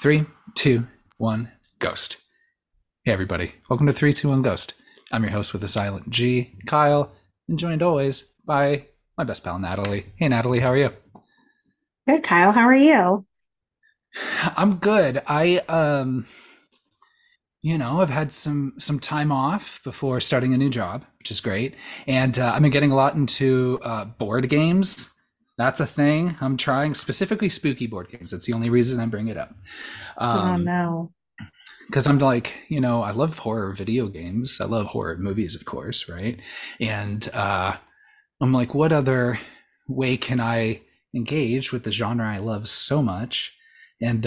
3, 2, 1, Ghost. Hey everybody, welcome to 3, 2, 1 Ghost. I'm your host with a silent G, Kyle, and joined always by my best pal Natalie. Hey Natalie, how are you? Good, Kyle, how are you? I'm good. I've had some time off before starting a new job, which is great. And I've been getting a lot into board games. That's a thing I'm trying, specifically spooky board games. That's the only reason I bring it up. Because I'm like, I love horror video games. I love horror movies, of course, right? And I'm like, what other way can I engage with the genre I love so much? And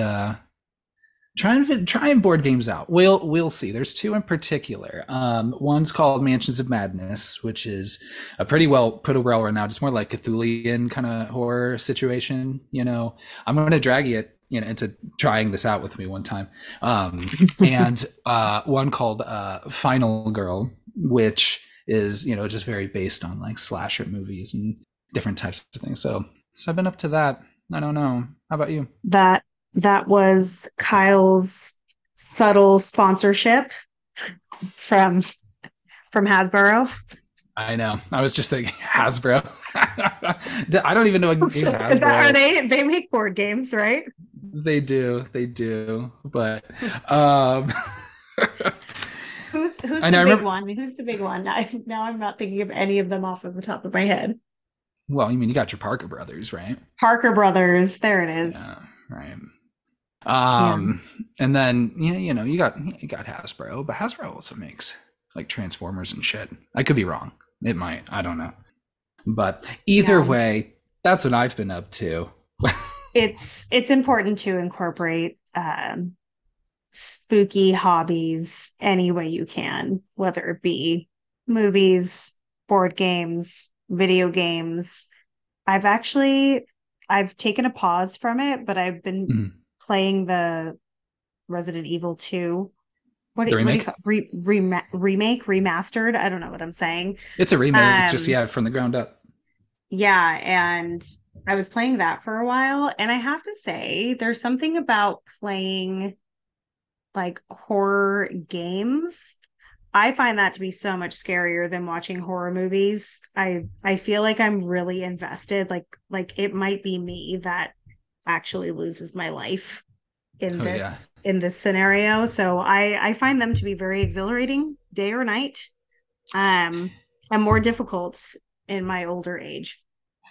trying board games out. We'll see. There's two in particular. One's called Mansions of Madness, which is a pretty well put over right now. Just more like Cthulian kind of horror situation. I'm going to drag you, into trying this out with me one time. And one called Final Girl, which is just very based on like slasher movies and different types of things. So I've been up to that. I don't know. How about you? That was Kyle's subtle sponsorship from Hasbro. I know. I was just thinking Hasbro. I don't even know what games Hasbro. They make board games, right? They do. But Who's the big one? Now I'm not thinking of any of them off of the top of my head. Well, you got your Parker Brothers, right? Parker Brothers. There it is. Yeah, right. And then you got Hasbro, but Hasbro also makes like Transformers and shit. I could be wrong. It might. I don't know. But either way, that's what I've been up to. It's important to incorporate spooky hobbies any way you can, whether it be movies, board games, video games. I've taken a pause from it, but I've been playing the Resident Evil 2. Remake? Remastered? I don't know what I'm saying. It's a remake, from the ground up. Yeah, and I was playing that for a while, and I have to say, there's something about playing like horror games. I find that to be so much scarier than watching horror movies. I feel like I'm really invested. Like it might be me that actually loses my life in this scenario. So I find them to be very exhilarating day or night, and more difficult in my older age.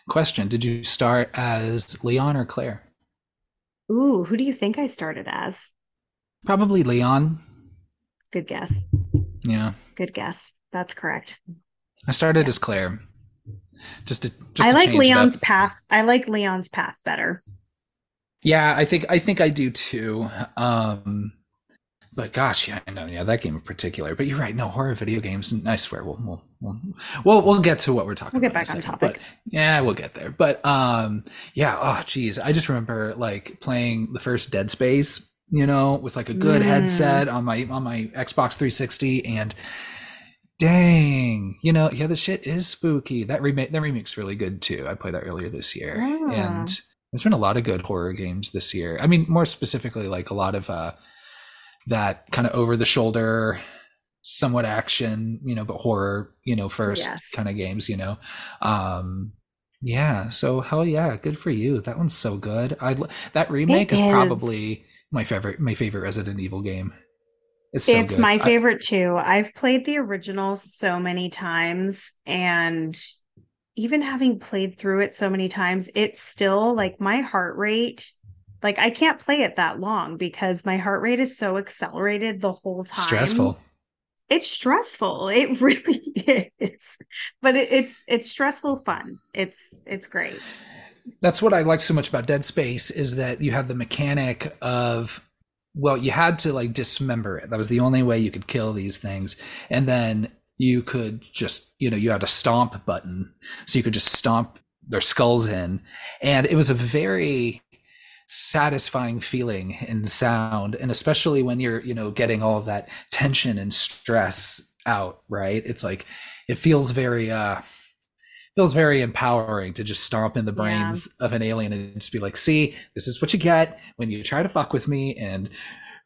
Question: did you start as Leon or Claire? Ooh, who do you think I started as? Probably Leon. Good guess. Yeah. Good guess. That's correct. I started as Claire. I like Leon's path. I like Leon's path better. Yeah, I think I do too. But gosh, yeah, I know, yeah, that game in particular. But you're right, no horror video games. And I swear, we'll get to what we're talking about. We'll get back on topic. Yeah, we'll get there. But oh geez, I just remember like playing the first Dead Space. With like a good headset on my Xbox 360, and dang, the shit is spooky. That remake's really good too. I played that earlier this year, and there's been a lot of good horror games this year. I mean, more specifically, like a lot of that kind of over the shoulder, somewhat action, but horror, first kind of games, Yeah. So hell yeah, good for you. That one's so good. That remake is probably my favorite Resident Evil game. It's so good. My favorite too. I've played the original so many times, and even having played through it so many times, it's still like my heart rate. Like I can't play it that long because my heart rate is so accelerated the whole time. Stressful. It's stressful. It really is. But it's stressful fun. It's great. That's what I like so much about Dead Space is that you had the mechanic of, well, you had to like dismember it. That was the only way you could kill these things. And then you could just, you had a stomp button. So you could just stomp their skulls in. And it was a very satisfying feeling and sound. And especially when you're, getting all of that tension and stress out, right? It's like, it feels very, feels very empowering to just stomp in the brains of an alien and just be like, see, this is what you get when you try to fuck with me and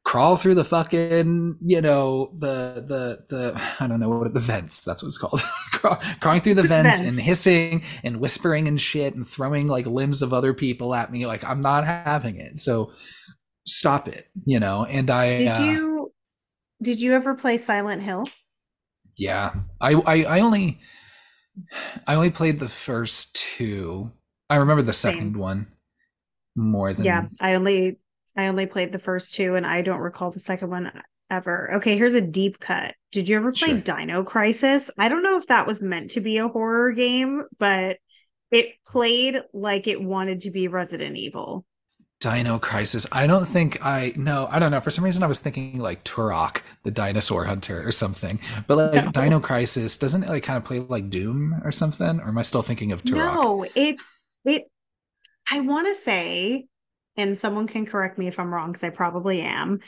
crawl through the fucking, you know, the I don't know what, the vents, that's what it's called. Crawling through the vents and hissing and whispering and shit and throwing like limbs of other people at me. Like, I'm not having it. So stop it, you know? And I, did you ever play Silent Hill? Yeah. I only played the first two. I remember the second one more than. Yeah. I only played the first two, and I don't recall the second one ever. Okay, here's a deep cut. Did you ever play Dino Crisis? I don't know if that was meant to be a horror game, but it played like it wanted to be Resident Evil. Dino Crisis. I don't know. For some reason, I was thinking like Turok, the dinosaur hunter or something. But like Dino Crisis, doesn't it like kind of play like Doom or something? Or am I still thinking of Turok? No, I want to say, and someone can correct me if I'm wrong, because I probably am,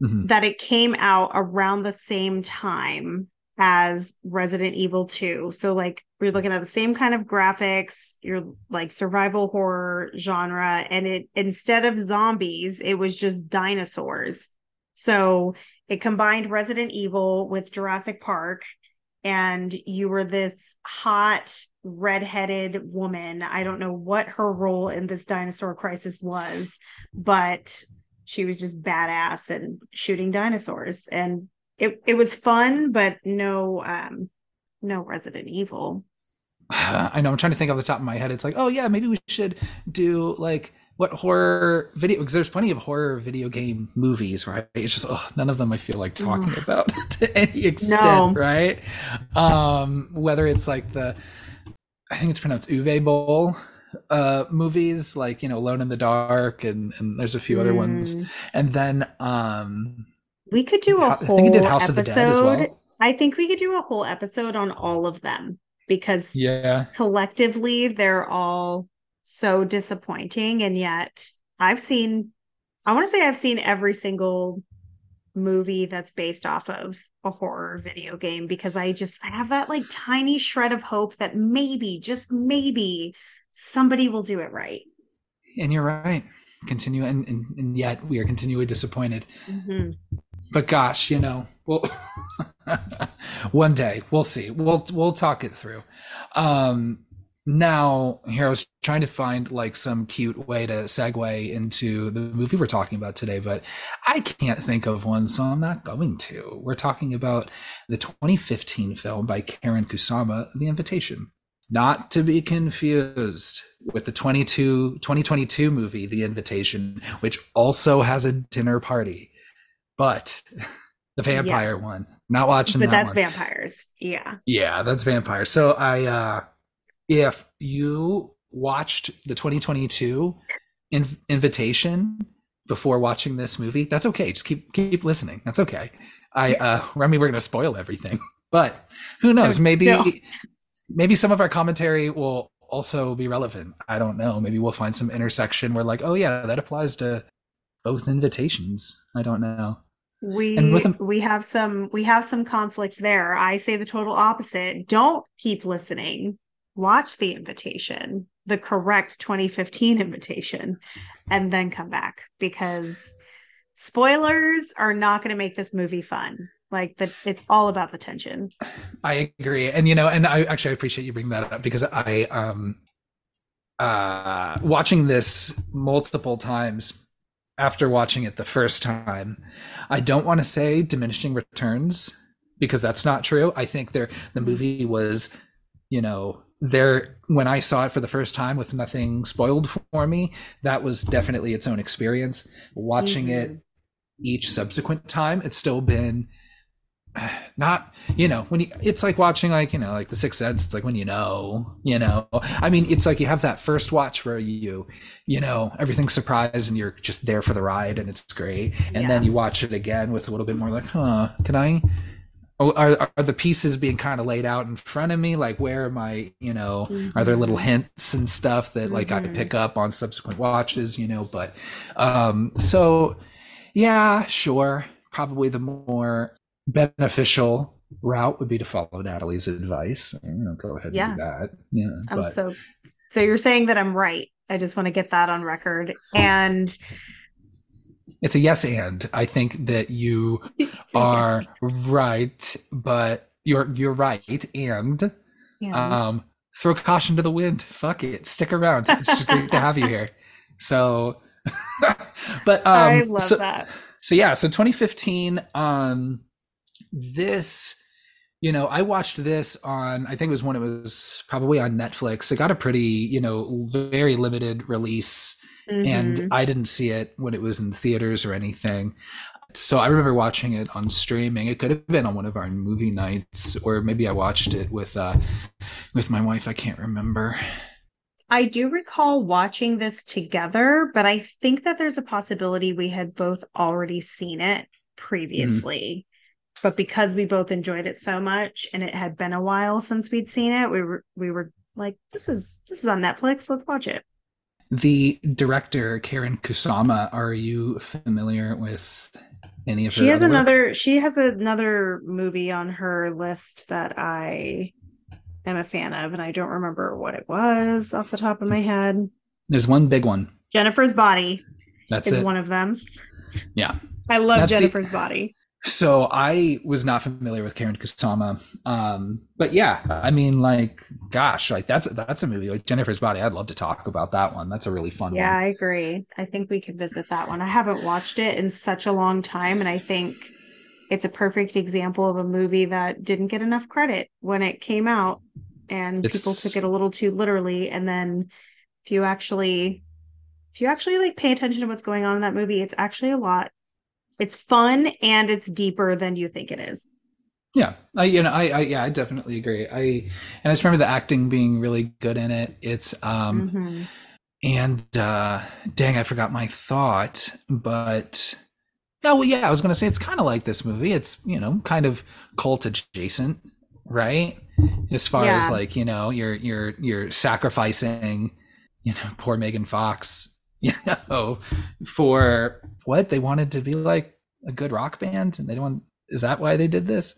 that it came out around the same time as Resident Evil 2. So like we're looking at the same kind of graphics, you're like survival horror genre, and it, instead of zombies, it was just dinosaurs. So it combined Resident Evil with Jurassic Park, and you were this hot redheaded woman. I don't know what her role in this dinosaur crisis was, but she was just badass and shooting dinosaurs, and it was fun, but no Resident Evil. I know, I'm trying to think off the top of my head. It's like, oh yeah, maybe we should do like what horror video, because there's plenty of horror video game movies, right? It's just none of them I feel like talking about to any extent, right? Whether it's like the, I think it's pronounced Uwe Boll movies, like, you know, Alone in the Dark, and there's a few other ones. And then we could do a whole House episode. Of the Dead as well. I think we could do a whole episode on all of them, because collectively they're all so disappointing. And yet I've seen every single movie that's based off of a horror video game, because I have that like tiny shred of hope that maybe, just maybe, somebody will do it right. And you're right. Continue. And yet we are continually disappointed. But gosh, you know, we'll one day we'll see, we'll talk it through. Now, here, I was trying to find like some cute way to segue into the movie we're talking about today, but I can't think of one, so I'm not going to. We're talking about the 2015 film by Karyn Kusama, The Invitation. Not to be confused with the 2022 movie, The Invitation, which also has a dinner party, but the vampire one. Not watching that one. But that's vampires, Yeah, that's vampires. So if you watched the 2022 Invitation before watching this movie, that's okay. Just keep listening. That's okay. I mean, we're going to spoil everything, but who knows? Maybe some of our commentary will also be relevant. I don't know. Maybe we'll find some intersection where like, oh yeah, that applies to both Invitations. I don't know. We have some conflict there. I say the total opposite. Don't keep listening. Watch The Invitation, the correct 2015 Invitation, and then come back, because spoilers are not going to make this movie fun. Like, it's all about the tension. I agree. And, you know, and I appreciate you bringing that up, because I, watching this multiple times after watching it the first time, I don't want to say diminishing returns, because that's not true. I think the movie was, you know, there when I saw it for the first time with nothing spoiled for me, that was definitely its own experience. Watching it each subsequent time, it's still been not, you know, when it's like watching, like, you know, like The Sixth Sense. It's like when you know, I mean, it's like you have that first watch where you know, everything's surprised and you're just there for the ride and it's great. And then you watch it again with a little bit more like, are the pieces being kind of laid out in front of me? Like, where am I, you know, are there little hints and stuff that like I pick up on subsequent watches, you know? But so yeah, sure. Probably the more beneficial route would be to follow Natalie's advice. Go ahead and do that. Yeah. So you're saying that I'm right. I just want to get that on record. And it's a yes. And I think that you are right, but you're right. And throw caution to the wind. Fuck it. Stick around. It's just great to have you here. So, but I love that. So yeah, so 2015, this, I watched this on, I think it was when it was probably on Netflix. It got a pretty, very limited release, and I didn't see it when it was in theaters or anything. So I remember watching it on streaming. It could have been on one of our movie nights, or maybe I watched it with my wife. I can't remember. I do recall watching this together, but I think that there's a possibility we had both already seen it previously, but because we both enjoyed it so much and it had been a while since we'd seen it, we were like, this is on Netflix. Let's watch it. The director, Karyn Kusama, are you familiar with any of her? She has another movie on her list that I'm a fan of, and I don't remember what it was off the top of my head. There's one big one. Jennifer's Body is one of them. Yeah. I love Jennifer's Body. So I was not familiar with Karyn Kusama. But yeah, I mean, that's a movie like Jennifer's Body. I'd love to talk about that one. That's a really fun one. Yeah, I agree. I think we could visit that one. I haven't watched it in such a long time, and I think it's a perfect example of a movie that didn't get enough credit when it came out, and people took it a little too literally. And then if you actually pay attention to what's going on in that movie, it's actually a lot. It's fun and it's deeper than you think it is. Yeah. I definitely agree. And I just remember the acting being really good in it. It's, dang, I forgot my thought, but I was going to say it's kind of like this movie. It's, kind of cult adjacent, right? As far as you're sacrificing, poor Megan Fox, for what they wanted to be like a good rock band. And is that why they did this?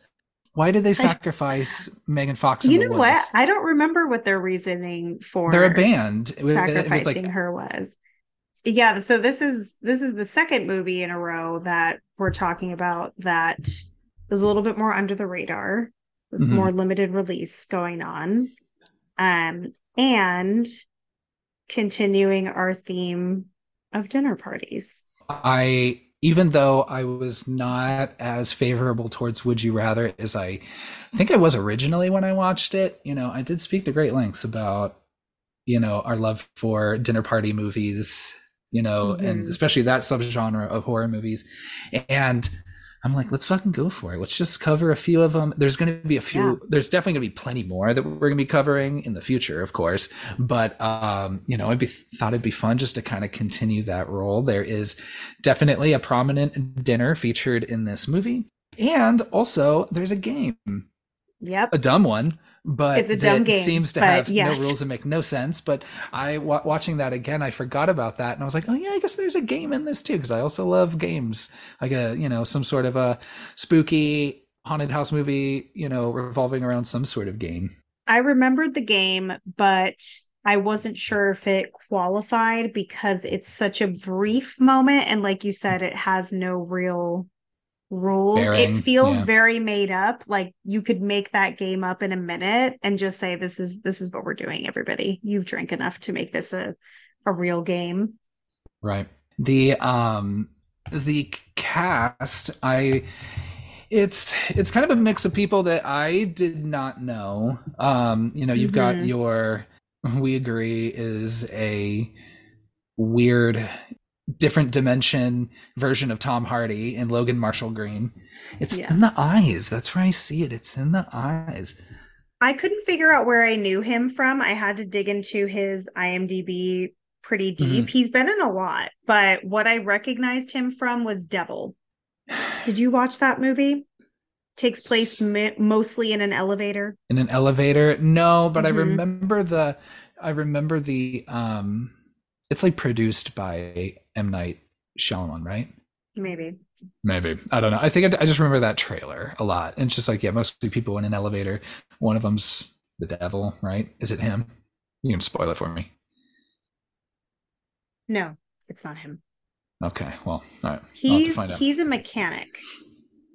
Why did they sacrifice Megan Fox? What? I don't remember what their reasoning for they're a band sacrificing her was. Yeah, so this is the second movie in a row that we're talking about that was a little bit more under the radar, with more limited release going on, and continuing our theme of dinner parties. Even though I was not as favorable towards Would You Rather as I think I was originally when I watched it, I did speak to great lengths about our love for dinner party movies. And especially that subgenre of horror movies. And I'm like, let's fucking go for it. Let's just cover a few of them. There's going to be a few. Yeah. There's definitely going to be plenty more that we're going to be covering in the future, of course. But, it'd be fun just to kind of continue that role. There is definitely a prominent dinner featured in this movie. And also there's a game. Yep. A dumb one. But it's a dumb game, seems to have no rules and make no sense. But watching that again, I forgot about that, and I was like, oh yeah, I guess there's a game in this too, because I also love games, like a some sort of a spooky haunted house movie, revolving around some sort of game. I remembered the game, but I wasn't sure if it qualified because it's such a brief moment, and like you said, it has no real rules. It feels very made up. Like you could make that game up in a minute and just say, this is what we're doing, everybody. You've drank enough to make this a real game. Right. The cast, it's kind of a mix of people that I did not know. You've got your, we agree, is a weird different dimension version of Tom Hardy and Logan Marshall Green. It's in the eyes. That's where I see it. It's in the eyes. I couldn't figure out where I knew him from. I had to dig into his IMDb pretty deep. He's been in a lot, but what I recognized him from was Devil. Did you watch that movie? Takes place mostly in an elevator. In an elevator? No, but I remember the it's like produced by M. Night Shyamalan, right? Maybe. I don't know. I think I just remember that trailer a lot. And it's just like, yeah, mostly people in an elevator. One of them's the devil, right? Is it him? You can spoil it for me. No, it's not him. Okay, well, all right. He's a mechanic.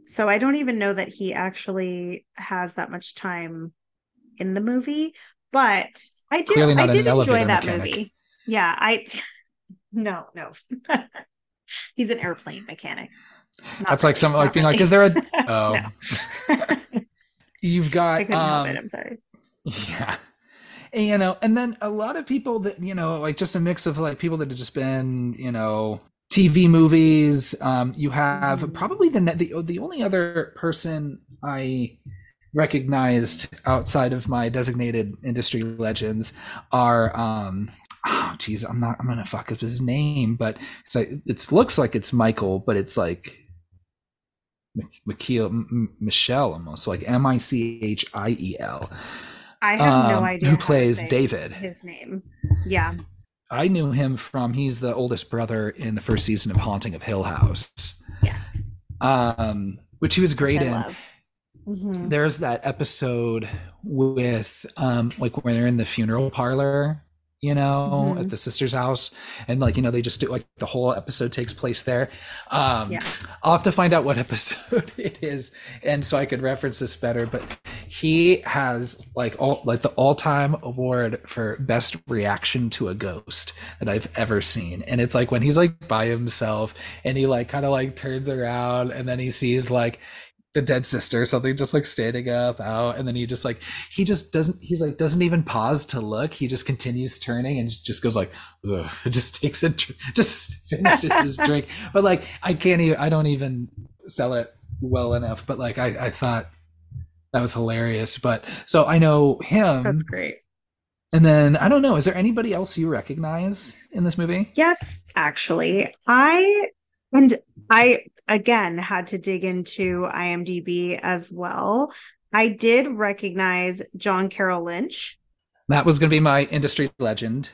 So I don't even know that he actually has that much time in the movie, but I did enjoy that movie. Yeah, no. He's an airplane mechanic. That's like something like being like, is there a You've got I couldn't help it, I'm sorry. Yeah. And, you know, and then a lot of people that, you know, like just a mix of like people that have just been, you know, TV movies. You have probably the only other person I recognized outside of my designated industry legends are I'm gonna fuck up his name, but it's like it looks like it's Michael, but it's like Michelle almost, like Michiel. I have no idea who plays David. His name, yeah. I knew him from he's the oldest brother in the first season of Haunting of Hill House. Yes. Which he was great in. Mm-hmm. There's that episode with like when they're in the funeral parlor, you know, at the sister's house, and like, you know, they just do like the whole episode takes place there. Yeah. I'll have to find out what episode it is, and so I could reference this better, but he has the all-time award for best reaction to a ghost that I've ever seen. And it's like when he's like by himself and he like kind of like turns around and then he sees like the dead sister or something just like standing up out, and then he doesn't even pause to look. He just continues turning and just goes like, ugh, just takes it, just finishes his drink. But like I don't even sell it well enough, but like I thought that was hilarious. But so I know him. That's great. And then I don't know, is there anybody else you recognize in this movie? Yes, actually, I again had to dig into IMDb as well. I did recognize John Carroll Lynch. That was going to be my industry legend.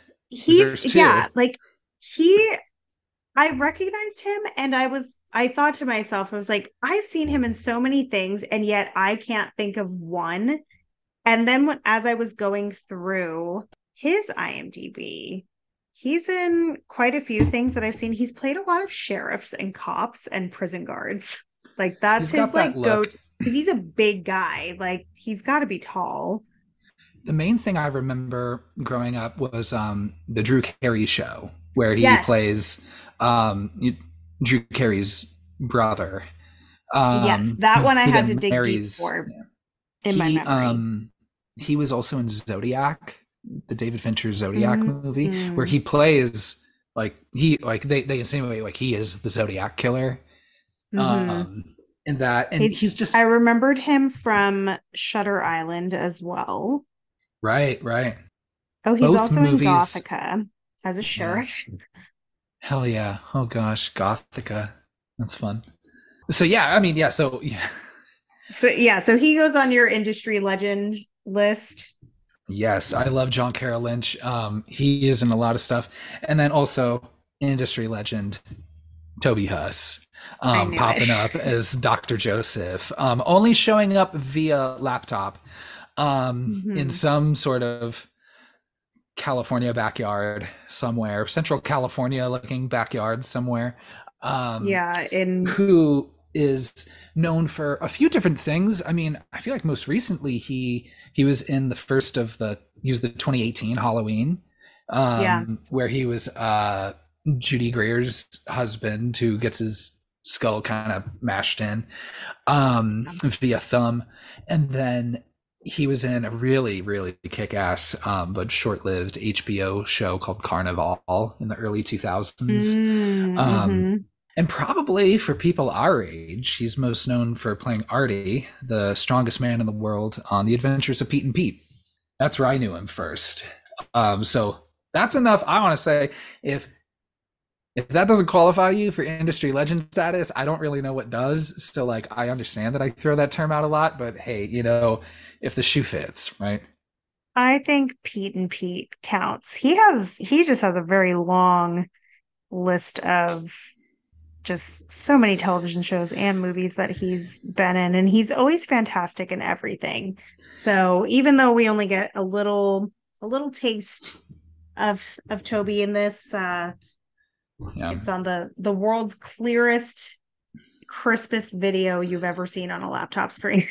I recognized him, and I thought to myself, I was like, I've seen him in so many things, and yet I can't think of one. And then as I was going through his IMDb, he's in quite a few things that I've seen. He's played a lot of sheriffs and cops and prison guards. Like that's his like go, because he's a big guy. Like he's got to be tall. The main thing I remember growing up was the Drew Carey show, where he plays Drew Carey's brother. Yes, that one I had to dig deep for in my memory. He was also in Zodiac, the David Fincher Zodiac movie, where he plays like they insinuate like he is the Zodiac killer. In that, and he's just I remembered him from Shutter Island as well. Right. Oh, he's both also movies, in Gothica as a sheriff. Yeah. Hell yeah! Oh gosh, Gothica, that's fun. So yeah, I mean yeah, so yeah. So yeah, so he goes on your industry legend list. Yes, I love John Carroll Lynch. He is in a lot of stuff. And then also industry legend Toby Huss popping up as Dr. Joseph, only showing up via laptop in some sort of California backyard somewhere, Central California looking backyard somewhere. Who is known for a few different things. I mean, I feel like most recently he was in the first of the 2018 Halloween, where he was Judy Greer's husband who gets his skull kind of mashed in via thumb. And then he was in a really, really kick-ass but short-lived HBO show called Carnival in the early 2000s. And probably for people our age, he's most known for playing Artie, the strongest man in the world, on The Adventures of Pete and Pete. That's where I knew him first. So that's enough. I want to say if that doesn't qualify you for industry legend status, I don't really know what does. So like, I understand that I throw that term out a lot, but hey, you know, if the shoe fits, right? I think Pete and Pete counts. He just has a very long list of just so many television shows and movies that he's been in, and he's always fantastic in everything. So even though we only get a little taste of Toby in this, it's on the world's clearest, crispest video you've ever seen on a laptop screen.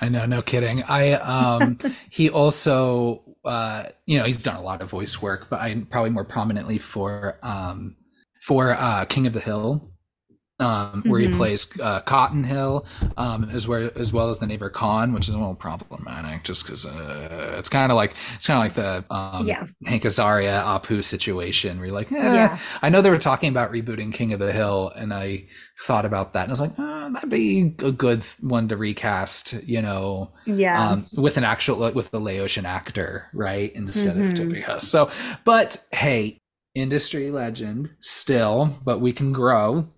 I know, no kidding. He also, he's done a lot of voice work, but I probably more prominently for King of the Hill, where he plays Cotton Hill, as well as the neighbor Con, which is a little problematic just because it's kind of like the Hank Azaria Apu situation where you're like, I know they were talking about rebooting King of the Hill, and I thought about that and I was like, that'd be a good one to recast, with an actual, with a Laotian actor, right, instead of Toby Huss. So, but hey, industry legend still, but we can grow.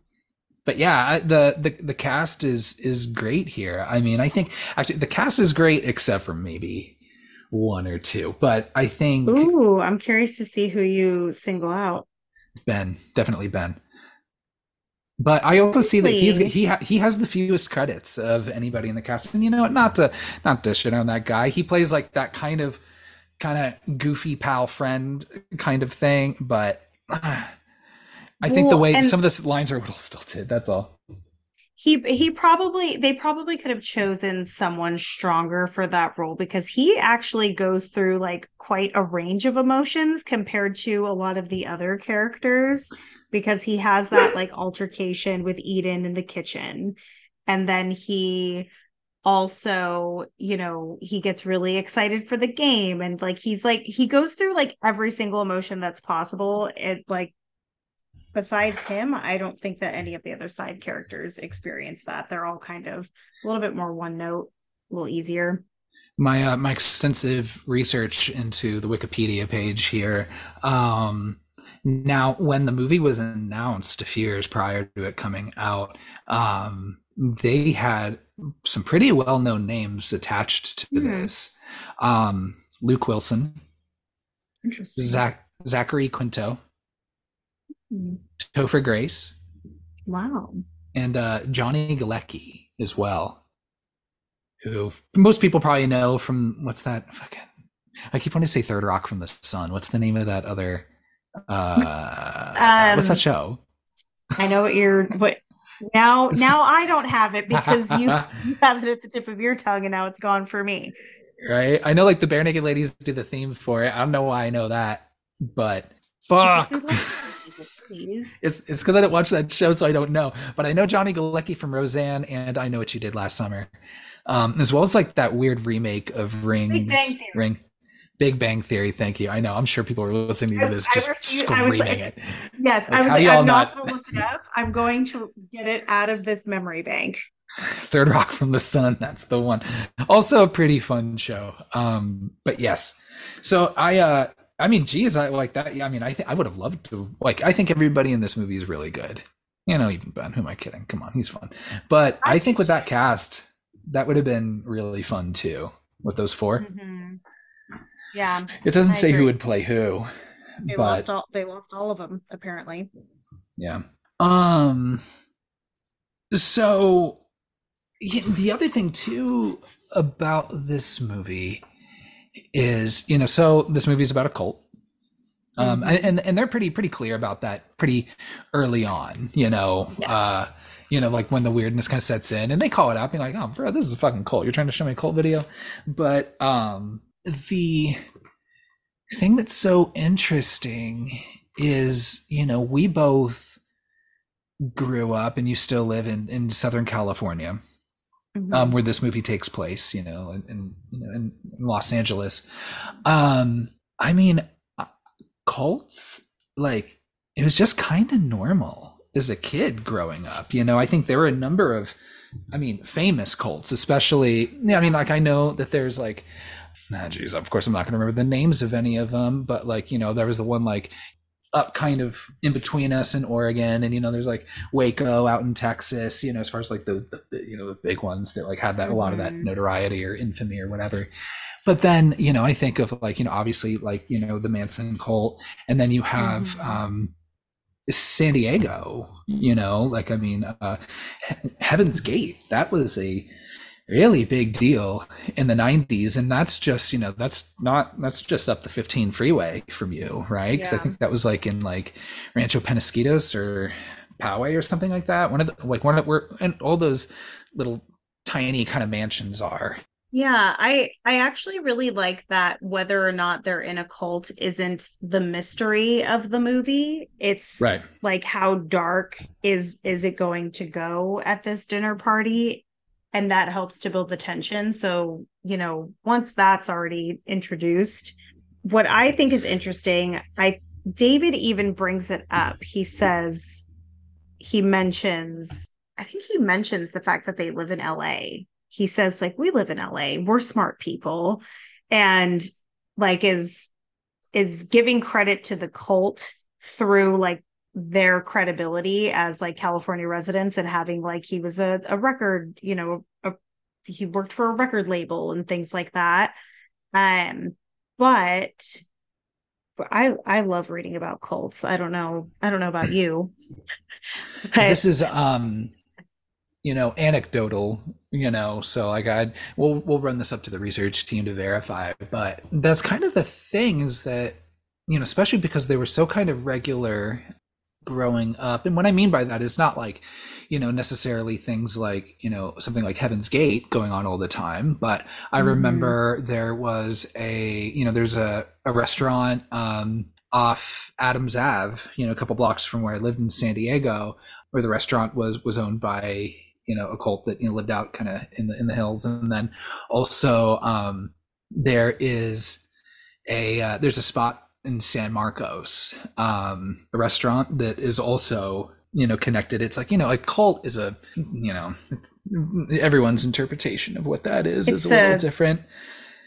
But yeah, the cast is great here. I mean, I think actually the cast is great except for maybe one or two. But I think I'm curious to see who you single out. Ben, definitely Ben. But I also see that he has the fewest credits of anybody in the cast. And you know what? Not to shit on that guy. He plays like that kind of goofy pal friend kind of thing, but I think the way some of the lines are a little stilted. That's all. They probably could have chosen someone stronger for that role, because he actually goes through like quite a range of emotions compared to a lot of the other characters, because he has that like altercation with Eden in the kitchen, and then he also, he gets really excited for the game, and like he goes through like every single emotion that's possible. It like. Besides him, I don't think that any of the other side characters experience that. They're all kind of a little bit more one note, a little easier. My extensive research into the Wikipedia page here. Now, when the movie was announced a few years prior to it coming out, they had some pretty well-known names attached to this. Luke Wilson. Interesting. Zachary Quinto. Topher Grace. Wow. And Johnny Galecki as well, who most people probably know from what's that fucking, I keep wanting to say Third Rock from the Sun. What's the name of that other what's that show? I know what you're now I don't have it because you have it at the tip of your tongue and now it's gone for me. Right? I know like the Bare Naked Ladies do the theme for it. I don't know why I know that, but fuck. Please. It's because I don't watch that show, so I don't know. But I know Johnny Galecki from Roseanne and I Know What You Did Last Summer, as well as like that weird remake of Big Bang Theory. Thank you. I know. I'm sure people are listening to this screaming it. Yes, like, I'm not going to look it up. I'm going to get it out of this memory bank. Third Rock from the Sun. That's the one. Also a pretty fun show. But yes, so I mean, geez, I like that. Yeah, I mean, I would have loved to. Like, I think everybody in this movie is really good. Even Ben. Who am I kidding? Come on, he's fun. But I think with that cast, that would have been really fun too. With those four, yeah. It doesn't say who would play who. They lost all of them, apparently. Yeah. So the other thing too about this movie is, so this movie is about a cult, and they're pretty clear about that pretty early on, like when the weirdness kind of sets in and they call it out, being like, oh bro, this is a fucking cult, you're trying to show me a cult video. But the thing that's so interesting is, we both grew up, and you still live in Southern California, where this movie takes place, in Los Angeles. I mean, cults, like, it was just kind of normal as a kid growing up. I think there were a number of, famous cults, especially. I know that there's like, of course I'm not going to remember the names of any of them, but like, there was the one like up kind of in between us in Oregon, and there's like Waco out in Texas, as far as like the big ones that like had that a lot of that notoriety or infamy or whatever. But then I think of like obviously like the Manson cult, and then you have San Diego, you know, like, I mean, Heaven's Gate, that was a really big deal in the 90s. And that's just, you know, that's just up the 15 freeway from you, right? Because I think that was like in like Rancho Penasquitos or Poway or something like that. One of the, like one of where and all those little tiny kind of mansions are. Yeah, I actually really like that whether or not they're in a cult isn't the mystery of the movie. It's right. Like how dark is it going to go at this dinner party? And that helps to build the tension. So, you know, once that's already introduced, what I think is interesting, David even brings it up. He says, he mentions the fact that they live in LA. He says, like, we live in LA, we're smart people, and like is giving credit to the cult through like their credibility as like California residents and having like he was a record, you know, he worked for a record label and things like that. But I love reading about cults. I don't know about you. This is you know, anecdotal, you know, so like we'll run this up to the research team to verify, but that's kind of the thing is that, you know, especially because they were so kind of regular growing up. And what I mean by that is not like, you know, necessarily things like, you know, something like Heaven's Gate going on all the time. But I remember there was there's a restaurant off Adams Ave, you know, a couple blocks from where I lived in San Diego, where the restaurant was owned by, you know, a cult that, you know, lived out kind of in the hills. And then also there is there's a spot in San Marcos, a restaurant that is also, you know, connected. It's like, you know, a cult is a, you know, everyone's interpretation of what that is a little different.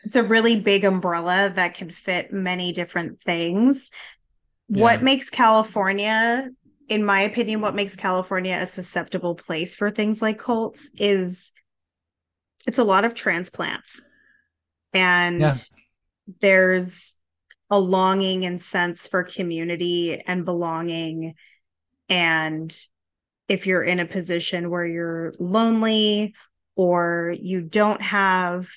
It's a really big umbrella that can fit many different things. Yeah. In my opinion, what makes California a susceptible place for things like cults is it's a lot of transplants. And there's a longing and sense for community and belonging. And if you're in a position where you're lonely or you don't have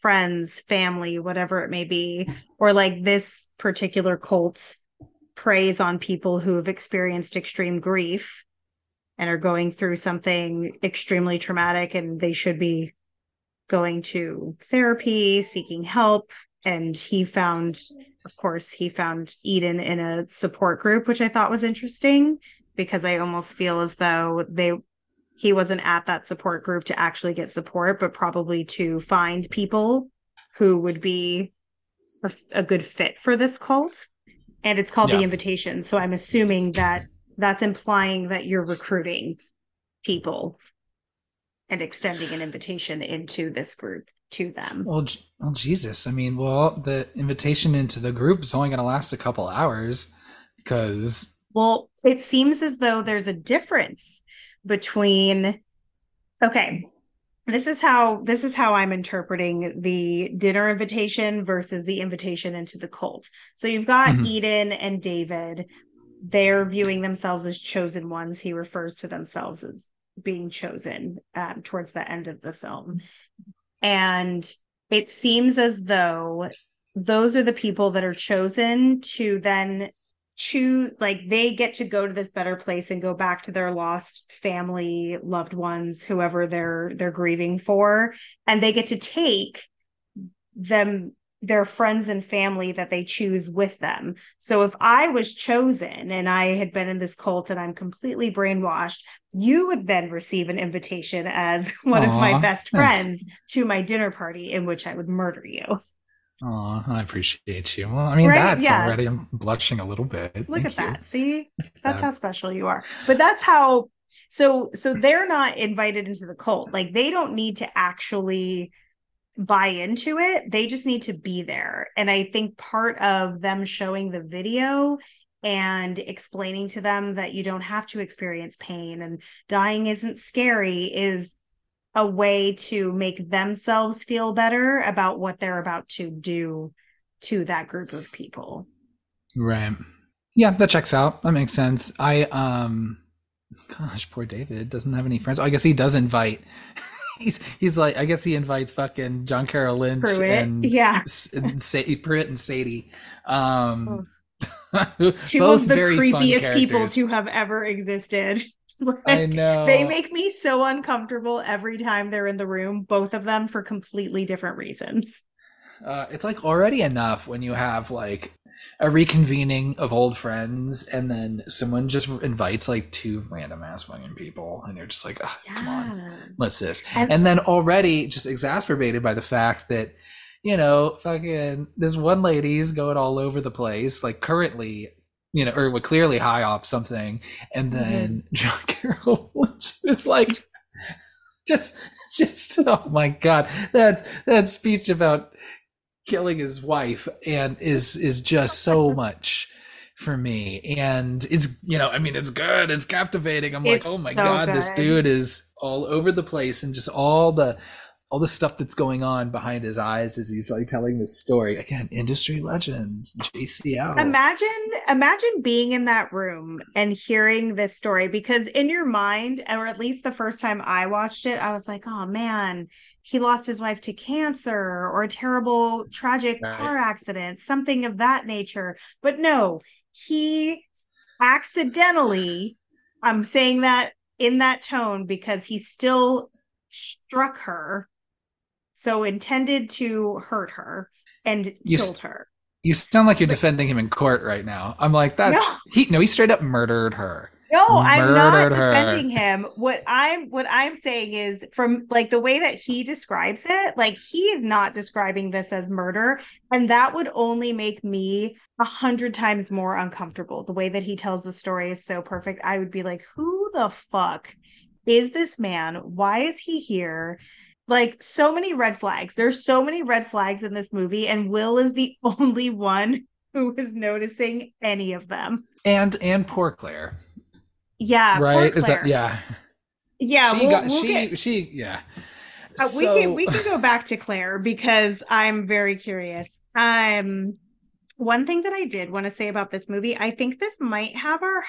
friends, family, whatever it may be, or like this particular cult preys on people who have experienced extreme grief and are going through something extremely traumatic, and they should be going to therapy, seeking help. And he found Eden in a support group, which I thought was interesting because I almost feel as though he wasn't at that support group to actually get support, but probably to find people who would be a good fit for this cult. And it's called The Invitation. So I'm assuming that that's implying that you're recruiting people and extending an invitation into this group to them. Well, Jesus. I mean, the invitation into the group is only going to last a couple hours because... Well, it seems as though there's a difference between... Okay, this is how I'm interpreting the dinner invitation versus the invitation into the cult. So you've got Eden and David. They're viewing themselves as chosen ones. He refers to themselves as being chosen towards the end of the film. And it seems as though those are the people that are chosen to then choose, like they get to go to this better place and go back to their lost family, loved ones, whoever they're grieving for, and they get to take them, their friends and family that they choose with them. So if I was chosen and I had been in this cult and I'm completely brainwashed, you would then receive an invitation as one of my best friends to my dinner party in which I would murder you. Oh, I appreciate you. Well, I mean, right? Already, I'm blushing a little bit. Look at that. See, that's how special you are. But that's how, so they're not invited into the cult. Like they don't need to actually buy into it. They just need to be there. And I think part of them showing the video and explaining to them that you don't have to experience pain and dying isn't scary is a way to make themselves feel better about what they're about to do to that group of people. Right. Yeah, that checks out. That makes sense. Gosh, poor David doesn't have any friends. I guess he does invite. He's like, I guess he invites fucking John Carroll Lynch and Pruitt and Sadie. Two of the creepiest people to have ever existed. Like, I know. They make me so uncomfortable every time they're in the room, both of them for completely different reasons. It's like already enough when you have like a reconvening of old friends and then someone just invites like two random ass fucking people and you're just like, oh, yeah, come on, what's this? And then already just exacerbated by the fact that, you know, fucking this one lady's going all over the place, like currently, you know, or we're clearly high off something. And then John Carroll was like, just, oh my God, that speech about killing his wife and is just so much for me. And it's, you know, I mean, it's good, it's captivating. I'm like, oh my God, this dude is all over the place and just all the stuff that's going on behind his eyes as he's like telling this story. Again, industry legend, JCL. Imagine being in that room and hearing this story, because in your mind, or at least the first time I watched it, I was like, oh man, he lost his wife to cancer or a terrible tragic car accident, something of that nature. But no, he accidentally, I'm saying that in that tone because he still struck her. So intended to hurt her and killed her. You sound like you're defending him in court right now. I'm like, he straight up murdered her. No, I'm not defending him. What I'm saying is, from like the way that he describes it, like he is not describing this as murder. And that would only make me 100 times more uncomfortable. The way that he tells the story is so perfect. I would be like, who the fuck is this man? Why is he here? Like, so many red flags. There's so many red flags in this movie, and Will is the only one who is noticing any of them. And poor Claire. Yeah, right. Poor Claire. Is that, yeah. Yeah. We can go back to Claire because I'm very curious. One thing that I did want to say about this movie, I think this might have our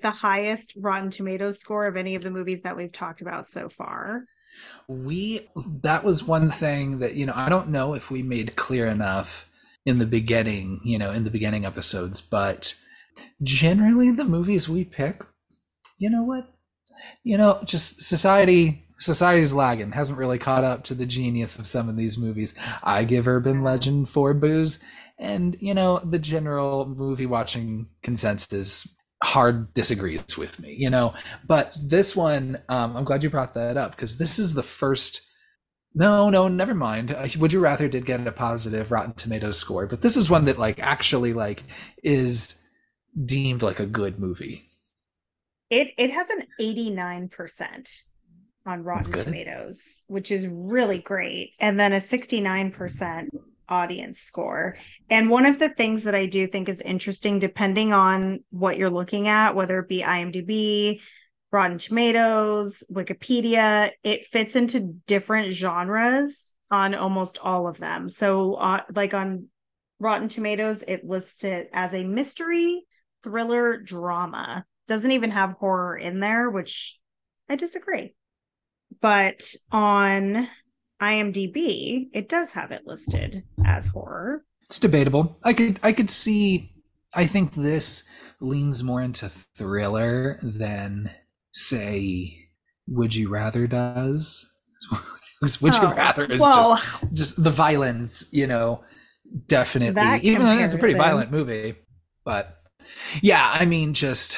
the highest Rotten Tomatoes score of any of the movies that we've talked about so far. That was one thing that, you know, I don't know if we made clear enough in the beginning episodes, but generally the movies we pick, you know what? You know, just society's lagging, hasn't really caught up to the genius of some of these movies. I give Urban Legend 4 boos, and, you know, the general movie watching consensus hard disagrees with me, you know. But this one, I'm glad you brought that up, because this is the first. No, never mind. Would You Rather did get a positive Rotten Tomatoes score, but this is one that like actually like is deemed like a good movie. It has an 89% on Rotten Tomatoes, which is really great, and then a 69% audience score. And one of the things that I do think is interesting, depending on what you're looking at, whether it be IMDb, Rotten Tomatoes, Wikipedia, it fits into different genres on almost all of them. So like on Rotten Tomatoes, it lists it as a mystery, thriller, drama. Doesn't even have horror in there, which I disagree. But on IMDb, it does have it listed as horror. It's debatable. I could see, I think this leans more into thriller than, say, Would You Rather does. Would You Rather is just the violence, you know, definitely. Even though it's a pretty violent movie. But yeah, I mean, just,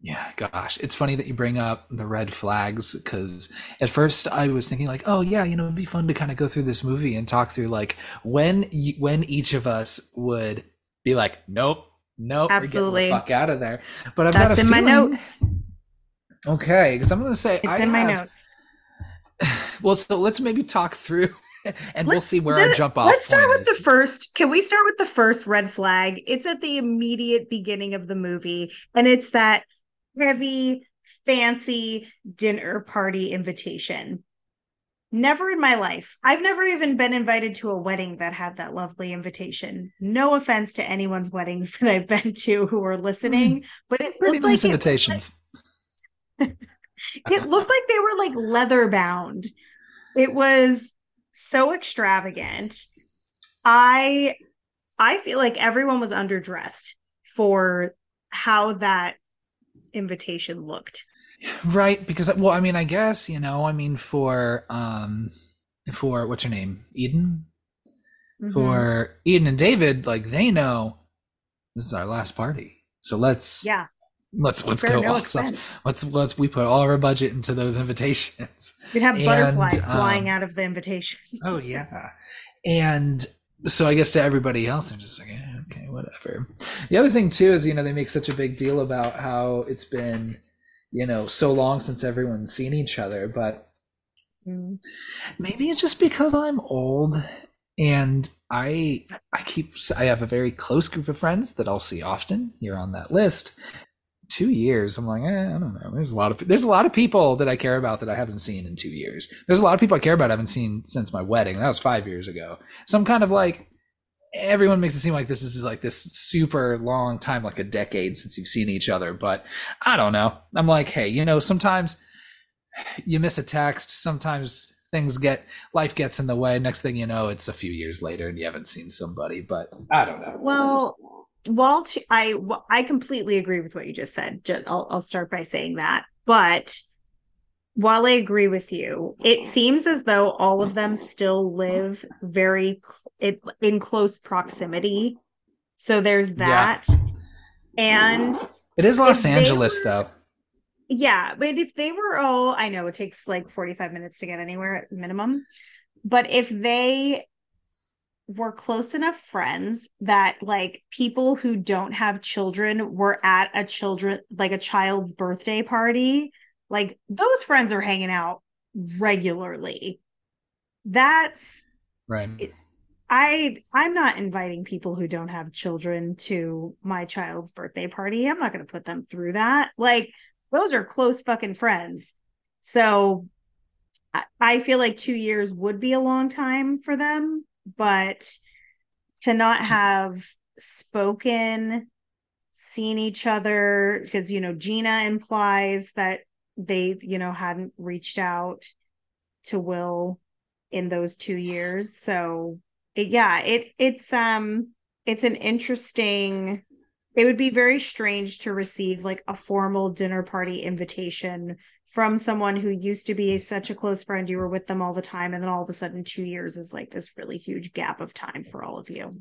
yeah, gosh, it's funny that you bring up the red flags, because at first I was thinking like, oh yeah, you know, it'd be fun to kind of go through this movie and talk through like when each of us would be like, nope, absolutely, we're getting the fuck out of there. But I've got a feeling. That's in my notes. Okay, because I'm going to say it's in my notes. Well, so let's maybe talk through and we'll see where our jump off. Let's start with the first. Can we start with the first red flag? It's at the immediate beginning of the movie, and it's that heavy, fancy dinner party invitation. Never in my life. I've never even been invited to a wedding that had that lovely invitation. No offense to anyone's weddings that I've been to who are listening, but it looked nice like invitations. It looked like they were like leather bound. It was so extravagant. I feel like everyone was underdressed for how that invitation looked. Right, because, well, I mean, I guess, you know, I mean, for what's her name? Eden? Mm-hmm. For Eden and David, like, they know this is our last party. So let's go all stuff. We put all of our budget into those invitations. We'd have butterflies flying out of the invitations. Oh, yeah. And so I guess to everybody else, I'm just like, yeah, okay, whatever. The other thing, too, is, you know, they make such a big deal about how it's been, you know, so long since everyone's seen each other, but maybe it's just because I'm old and I have a very close group of friends that I'll see often. You're on that list. 2 years, I'm like, I don't know. There's a lot of people that I care about that I haven't seen in 2 years. There's a lot of people I care about I haven't seen since my wedding. That was 5 years ago. So I'm kind of like, everyone makes it seem like this is like this super long time, like a decade since you've seen each other. But I don't know. I'm like, hey, you know, sometimes you miss a text. Sometimes life gets in the way. Next thing you know, it's a few years later and you haven't seen somebody, but I don't know. Well, Walt, I completely agree with what you just said. I'll start by saying that, but while I agree with you, it seems as though all of them still live very in close proximity. So there's that. Yeah. And it is Los Angeles, though. Yeah. But if they were all, I know it takes like 45 minutes to get anywhere at minimum. But if they were close enough friends that like people who don't have children were at a child's birthday party, like those friends are hanging out regularly. That's right. I'm not inviting people who don't have children to my child's birthday party. I'm not going to put them through that. Like those are close fucking friends. So I feel like 2 years would be a long time for them, but to not have spoken, seen each other, because, you know, Gina implies that they, you know, hadn't reached out to Will in those 2 years. So yeah, it's an interesting, it would be very strange to receive like a formal dinner party invitation from someone who used to be such a close friend, you were with them all the time, and then all of a sudden 2 years is like this really huge gap of time for all of you.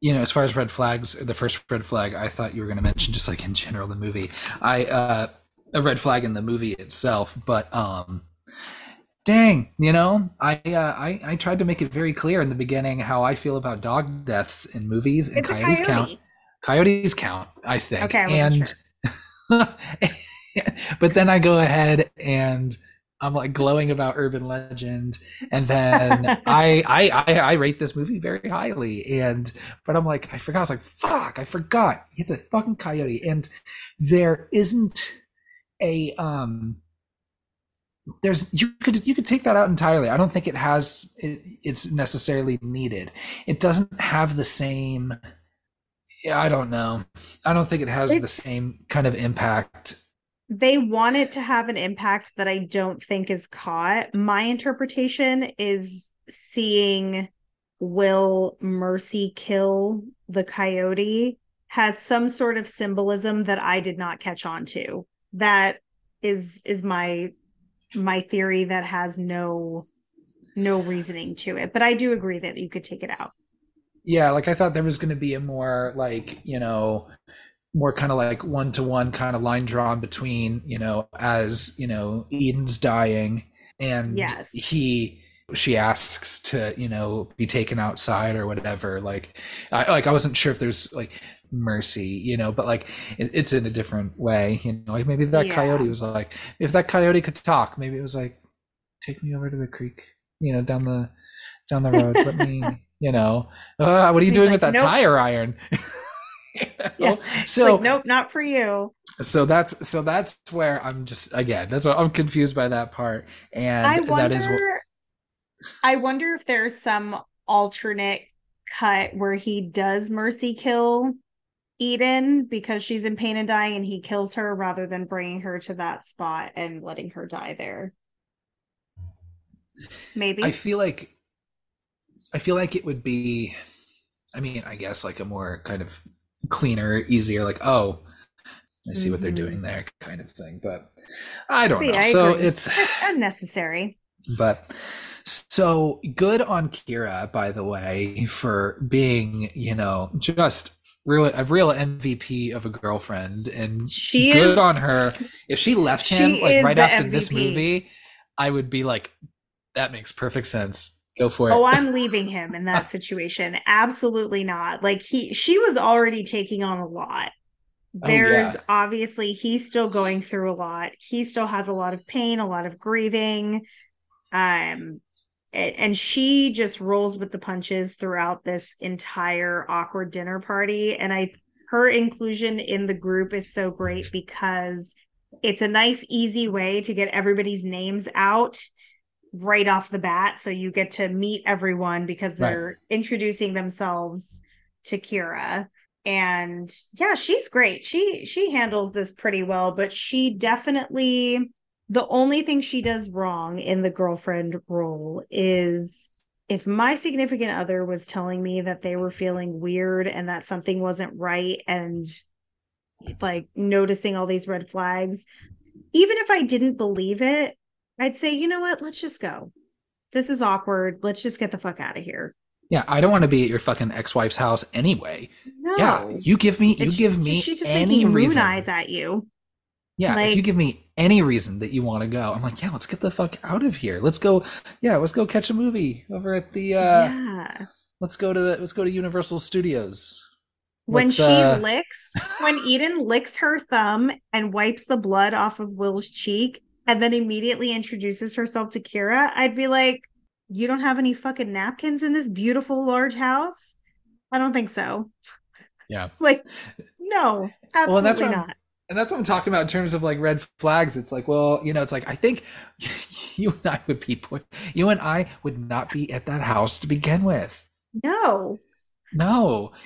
You know, as far as red flags, the first red flag I thought you were going to mention, just like in general, the movie, a red flag in the movie itself, but dang, you know, I tried to make it very clear in the beginning how I feel about dog deaths in movies, and coyotes count, I think. Okay, I wasn't sure. But then I go ahead and I'm like glowing about Urban Legend, and then I rate this movie very highly, but I'm like, I forgot it's a fucking coyote, and there isn't a you could take that out entirely. I don't think it's necessarily needed. It doesn't have the same, I don't know, I don't think it has the same kind of impact. They want it to have an impact that I don't think is caught. My interpretation is seeing Will Mercy kill the coyote has some sort of symbolism that I did not catch on to. That is my theory that has no reasoning to it. But I do agree that you could take it out. Yeah, like I thought there was going to be a more like, you know, more kind of like one-to-one kind of line drawn between, you know, as, you know, Eden's dying and yes, she asks to, you know, be taken outside or whatever. Like, I wasn't sure if there's like mercy, you know, but like it's in a different way, you know, like maybe that coyote was like, if that coyote could talk, maybe it was like, take me over to the creek, you know, down the road, let me, you know, what are you doing with that tire iron? You know? Yeah. So like, nope, not for you. So that's where I'm just, again, that's why I'm confused by that part. And I wonder if there's some alternate cut where he does mercy kill Eden because she's in pain and dying, and he kills her rather than bringing her to that spot and letting her die there. Maybe. I feel like it would be, I mean, I guess like a more kind of cleaner, easier, like, oh, I see what they're doing there kind of thing, but I don't know. I so agree. It's unnecessary. But so good on Kira, by the way, for being, you know, just a real MVP of a girlfriend, and she good on her. If she left him like right after MVP. This movie, I would be like, that makes perfect sense. Go for it. Oh, I'm leaving him in that situation. Absolutely not. Like she was already taking on a lot. There's obviously he's still going through a lot. He still has a lot of pain, a lot of grieving. And she just rolls with the punches throughout this entire awkward dinner party. And her inclusion in the group is so great because it's a nice, easy way to get everybody's names out right off the bat. So you get to meet everyone because they're introducing themselves to Kira. And yeah, she's great. She handles this pretty well, but she definitely, the only thing she does wrong in the girlfriend role is if my significant other was telling me that they were feeling weird and that something wasn't right and like noticing all these red flags, even if I didn't believe it, I'd say, you know what, let's just go. This is awkward. Let's just get the fuck out of here. Yeah, I don't want to be at your fucking ex-wife's house anyway. No. Yeah, you give me she's just any reason. Moon eyes at you. Yeah, like, if you give me any reason that you want to go, I'm like, yeah, let's get the fuck out of here. Let's go. Yeah, let's go catch a movie over at the. Let's go to Universal Studios. When Eden licks her thumb and wipes the blood off of Will's cheek, and then immediately introduces herself to Kira, I'd be like, you don't have any fucking napkins in this beautiful large house? I don't think so. Yeah. Like, no, absolutely not. And that's what I'm talking about in terms of like red flags. It's like, well, you know, it's like, I think you and I would not be at that house to begin with. No,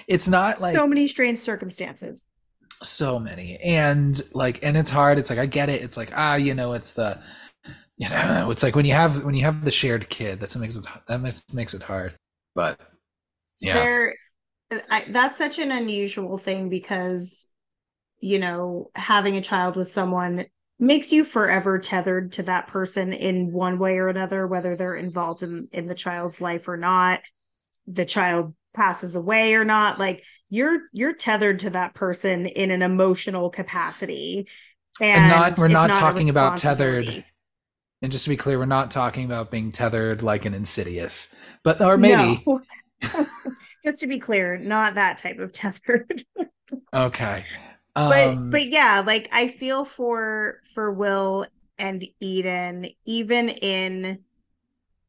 it's not like so many strange circumstances. So many. And like, and it's hard. It's like, I get it. It's like, you know, it's the, you know, it's like when you have the shared kid, that makes it hard. But yeah, that's such an unusual thing because, you know, having a child with someone makes you forever tethered to that person in one way or another, whether they're involved in the child's life or not, the child passes away or not, like you're tethered to that person in an emotional capacity. And we're not talking about tethered. And just to be clear, we're not talking about being tethered like an Insidious, but or maybe. No. Just to be clear, not that type of tethered. Okay. But yeah, like I feel for Will and Eden, even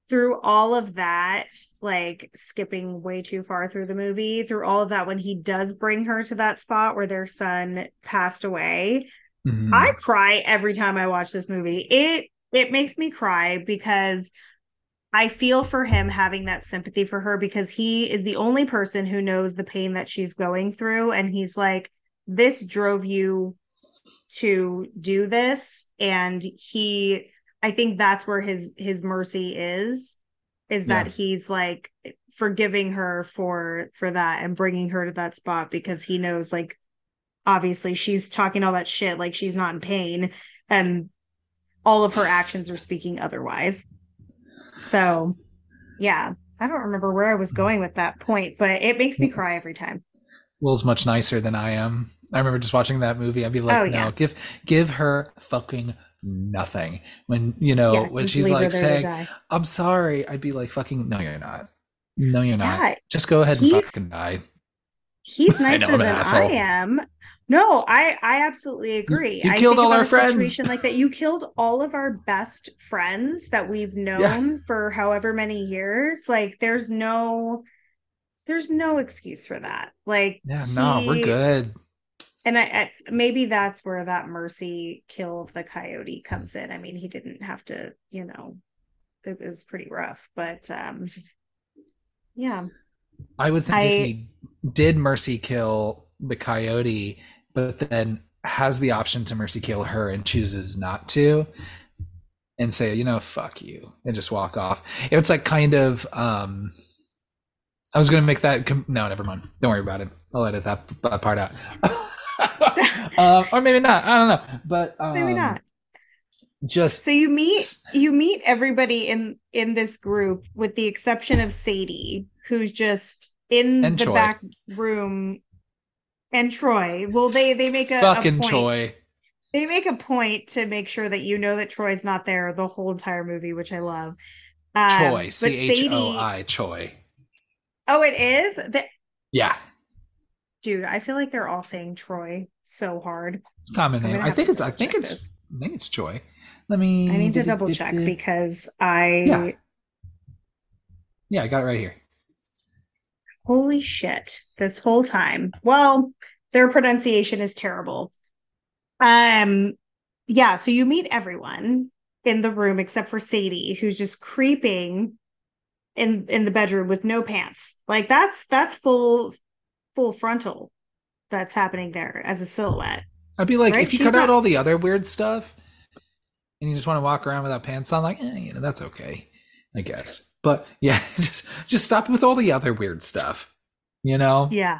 through all of that, like skipping way too far through the movie, through all of that, when he does bring her to that spot where their son passed away, I cry every time I watch this movie. It makes me cry because I feel for him having that sympathy for her because he is the only person who knows the pain that she's going through. And he's like, this drove you to do this. And I think that's where his mercy is that he's like forgiving her for that and bringing her to that spot because he knows, like, obviously she's talking all that shit, like she's not in pain and all of her actions are speaking otherwise. So yeah, I don't remember where I was going with that point, but it makes me cry every time. Will's much nicer than I am. I remember just watching that movie. I'd be like, no, give her fucking nothing. When you know, when she's like saying, I'm sorry, I'd be like, fucking no, you're not. No, you're not. Just go ahead and fucking die. He's nicer than I am. No, I absolutely agree. You killed all our friends. Situation like that. You killed all of our best friends that we've known for however many years. Like there's no excuse for that. Like we're good. And I maybe that's where that mercy kill of the coyote comes in. I mean, he didn't have to, you know, it was pretty rough, but yeah. I would think if he did mercy kill the coyote, but then has the option to mercy kill her and chooses not to and say, you know, fuck you, and just walk off. It's like kind of, I was going to make that, no, never mind. Don't worry about it. I'll edit that part out. Or maybe not. I don't know. But maybe not. Just so you meet everybody in this group with the exception of Sadie, who's just in the back room, and Troy. Well, they make a fucking point. Troy. They make a point to make sure that you know that Troy's not there the whole entire movie, which I love. Troy, CHOI, Troy. Oh, it is? Yeah. Dude, I feel like they're all saying Troy so hard. Common name. I think it's Troy. I need to double check because Yeah, I got it right here. Holy shit. This whole time. Well, their pronunciation is terrible. Yeah, so you meet everyone in the room except for Sadie, who's just creeping in the bedroom with no pants. Like that's full frontal that's happening there as a silhouette. I'd be like, right? If you cut out all the other weird stuff and you just want to walk around without pants on, like, you know, that's okay, I guess. But yeah, just stop with all the other weird stuff, you know? Yeah.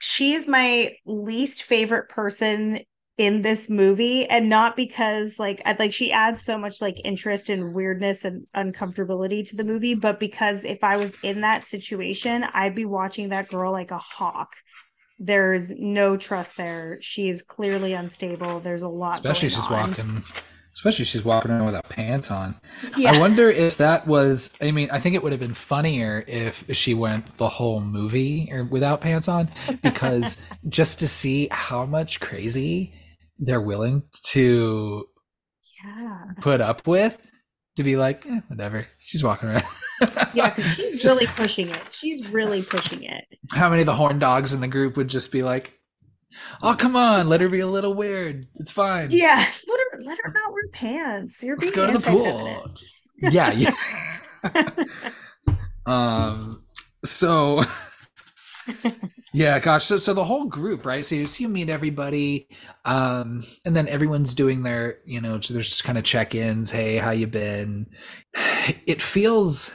She's my least favorite person in this movie, and not because like she adds so much like interest and weirdness and uncomfortability to the movie, but because if I was in that situation, I'd be watching that girl like a hawk. There's no trust there. She is clearly unstable. There's a lot, especially she's walking around without pants on. Yeah. I wonder if that was, I think it would have been funnier if she went the whole movie or without pants on, because just to see how much crazy they're willing to put up with, to be like, whatever, she's walking around. Yeah, because she's really pushing it. She's really pushing it. How many of the horn dogs in the group would just be like, oh, come on, let her be a little weird. It's fine. Yeah, let her not wear pants. Let's go to the pool. Yeah. So, yeah, gosh. So the whole group, right? So you meet everybody, and then everyone's doing their, you know, there's just kind of check-ins. Hey, how you been? It feels,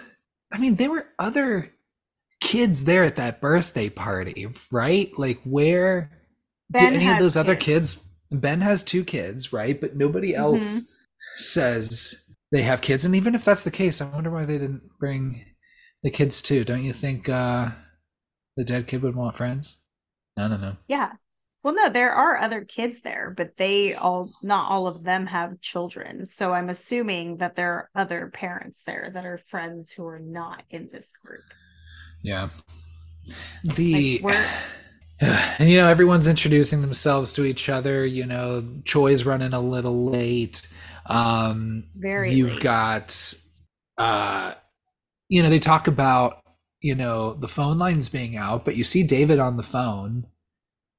there were other kids there at that birthday party, right? Like, where... Ben did any of those other kids? Ben has two kids, right? But nobody else says they have kids. And even if that's the case, I wonder why they didn't bring the kids too. Don't you think the dead kid would want friends? I don't know. Yeah. Well, no, there are other kids there, but not all of them have children. So I'm assuming that there are other parents there that are friends who are not in this group. Yeah. And, you know, everyone's introducing themselves to each other. You know, Choi's running a little late. You've got, you know, they talk about, you know, the phone lines being out, but you see David on the phone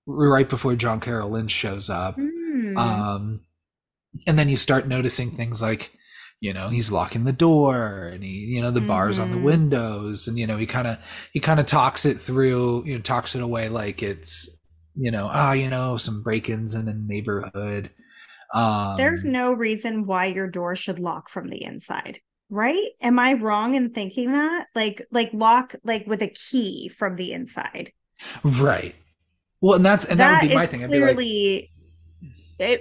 right before John Carroll Lynch shows up. And then you start noticing things like, you know, he's locking the door, and he, you know, the bars on the windows, and, you know, he kind of talks it through, you know, talks it away like it's, you know, you know, some break-ins in the neighborhood. There's no reason why your door should lock from the inside, right? Am I wrong in thinking that? Like lock, like with a key from the inside. Right. Well, and that would be my thing. Clearly,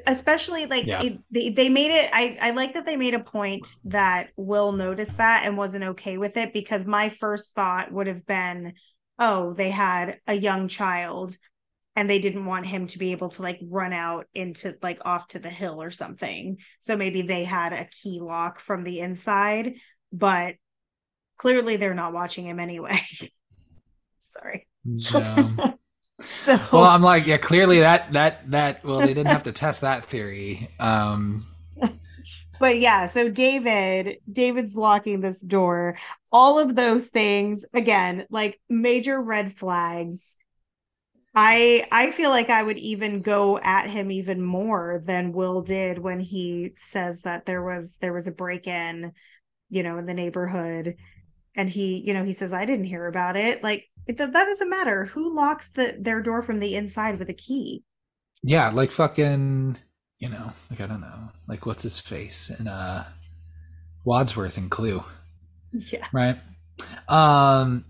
especially like they made it. I like that they made a point that Will noticed that and wasn't okay with it, because my first thought would have been, oh, they had a young child and they didn't want him to be able to like run out into like off to the hill or something. So maybe they had a key lock from the inside, but clearly they're not watching him anyway. Sorry. Yeah. So, well, I'm like, yeah, clearly that well, they didn't have to test that theory. But yeah, so David's locking this door, all of those things, again, like major red flags. I feel like I would even go at him even more than Will did when he says that there was a break-in, you know, in the neighborhood. And he, you know, he says, I didn't hear about it. Like, that doesn't matter. Who locks their door from the inside with a key? Yeah, like fucking, you know, like, I don't know. Like, what's his face? And Wadsworth and Clue. Yeah. Right?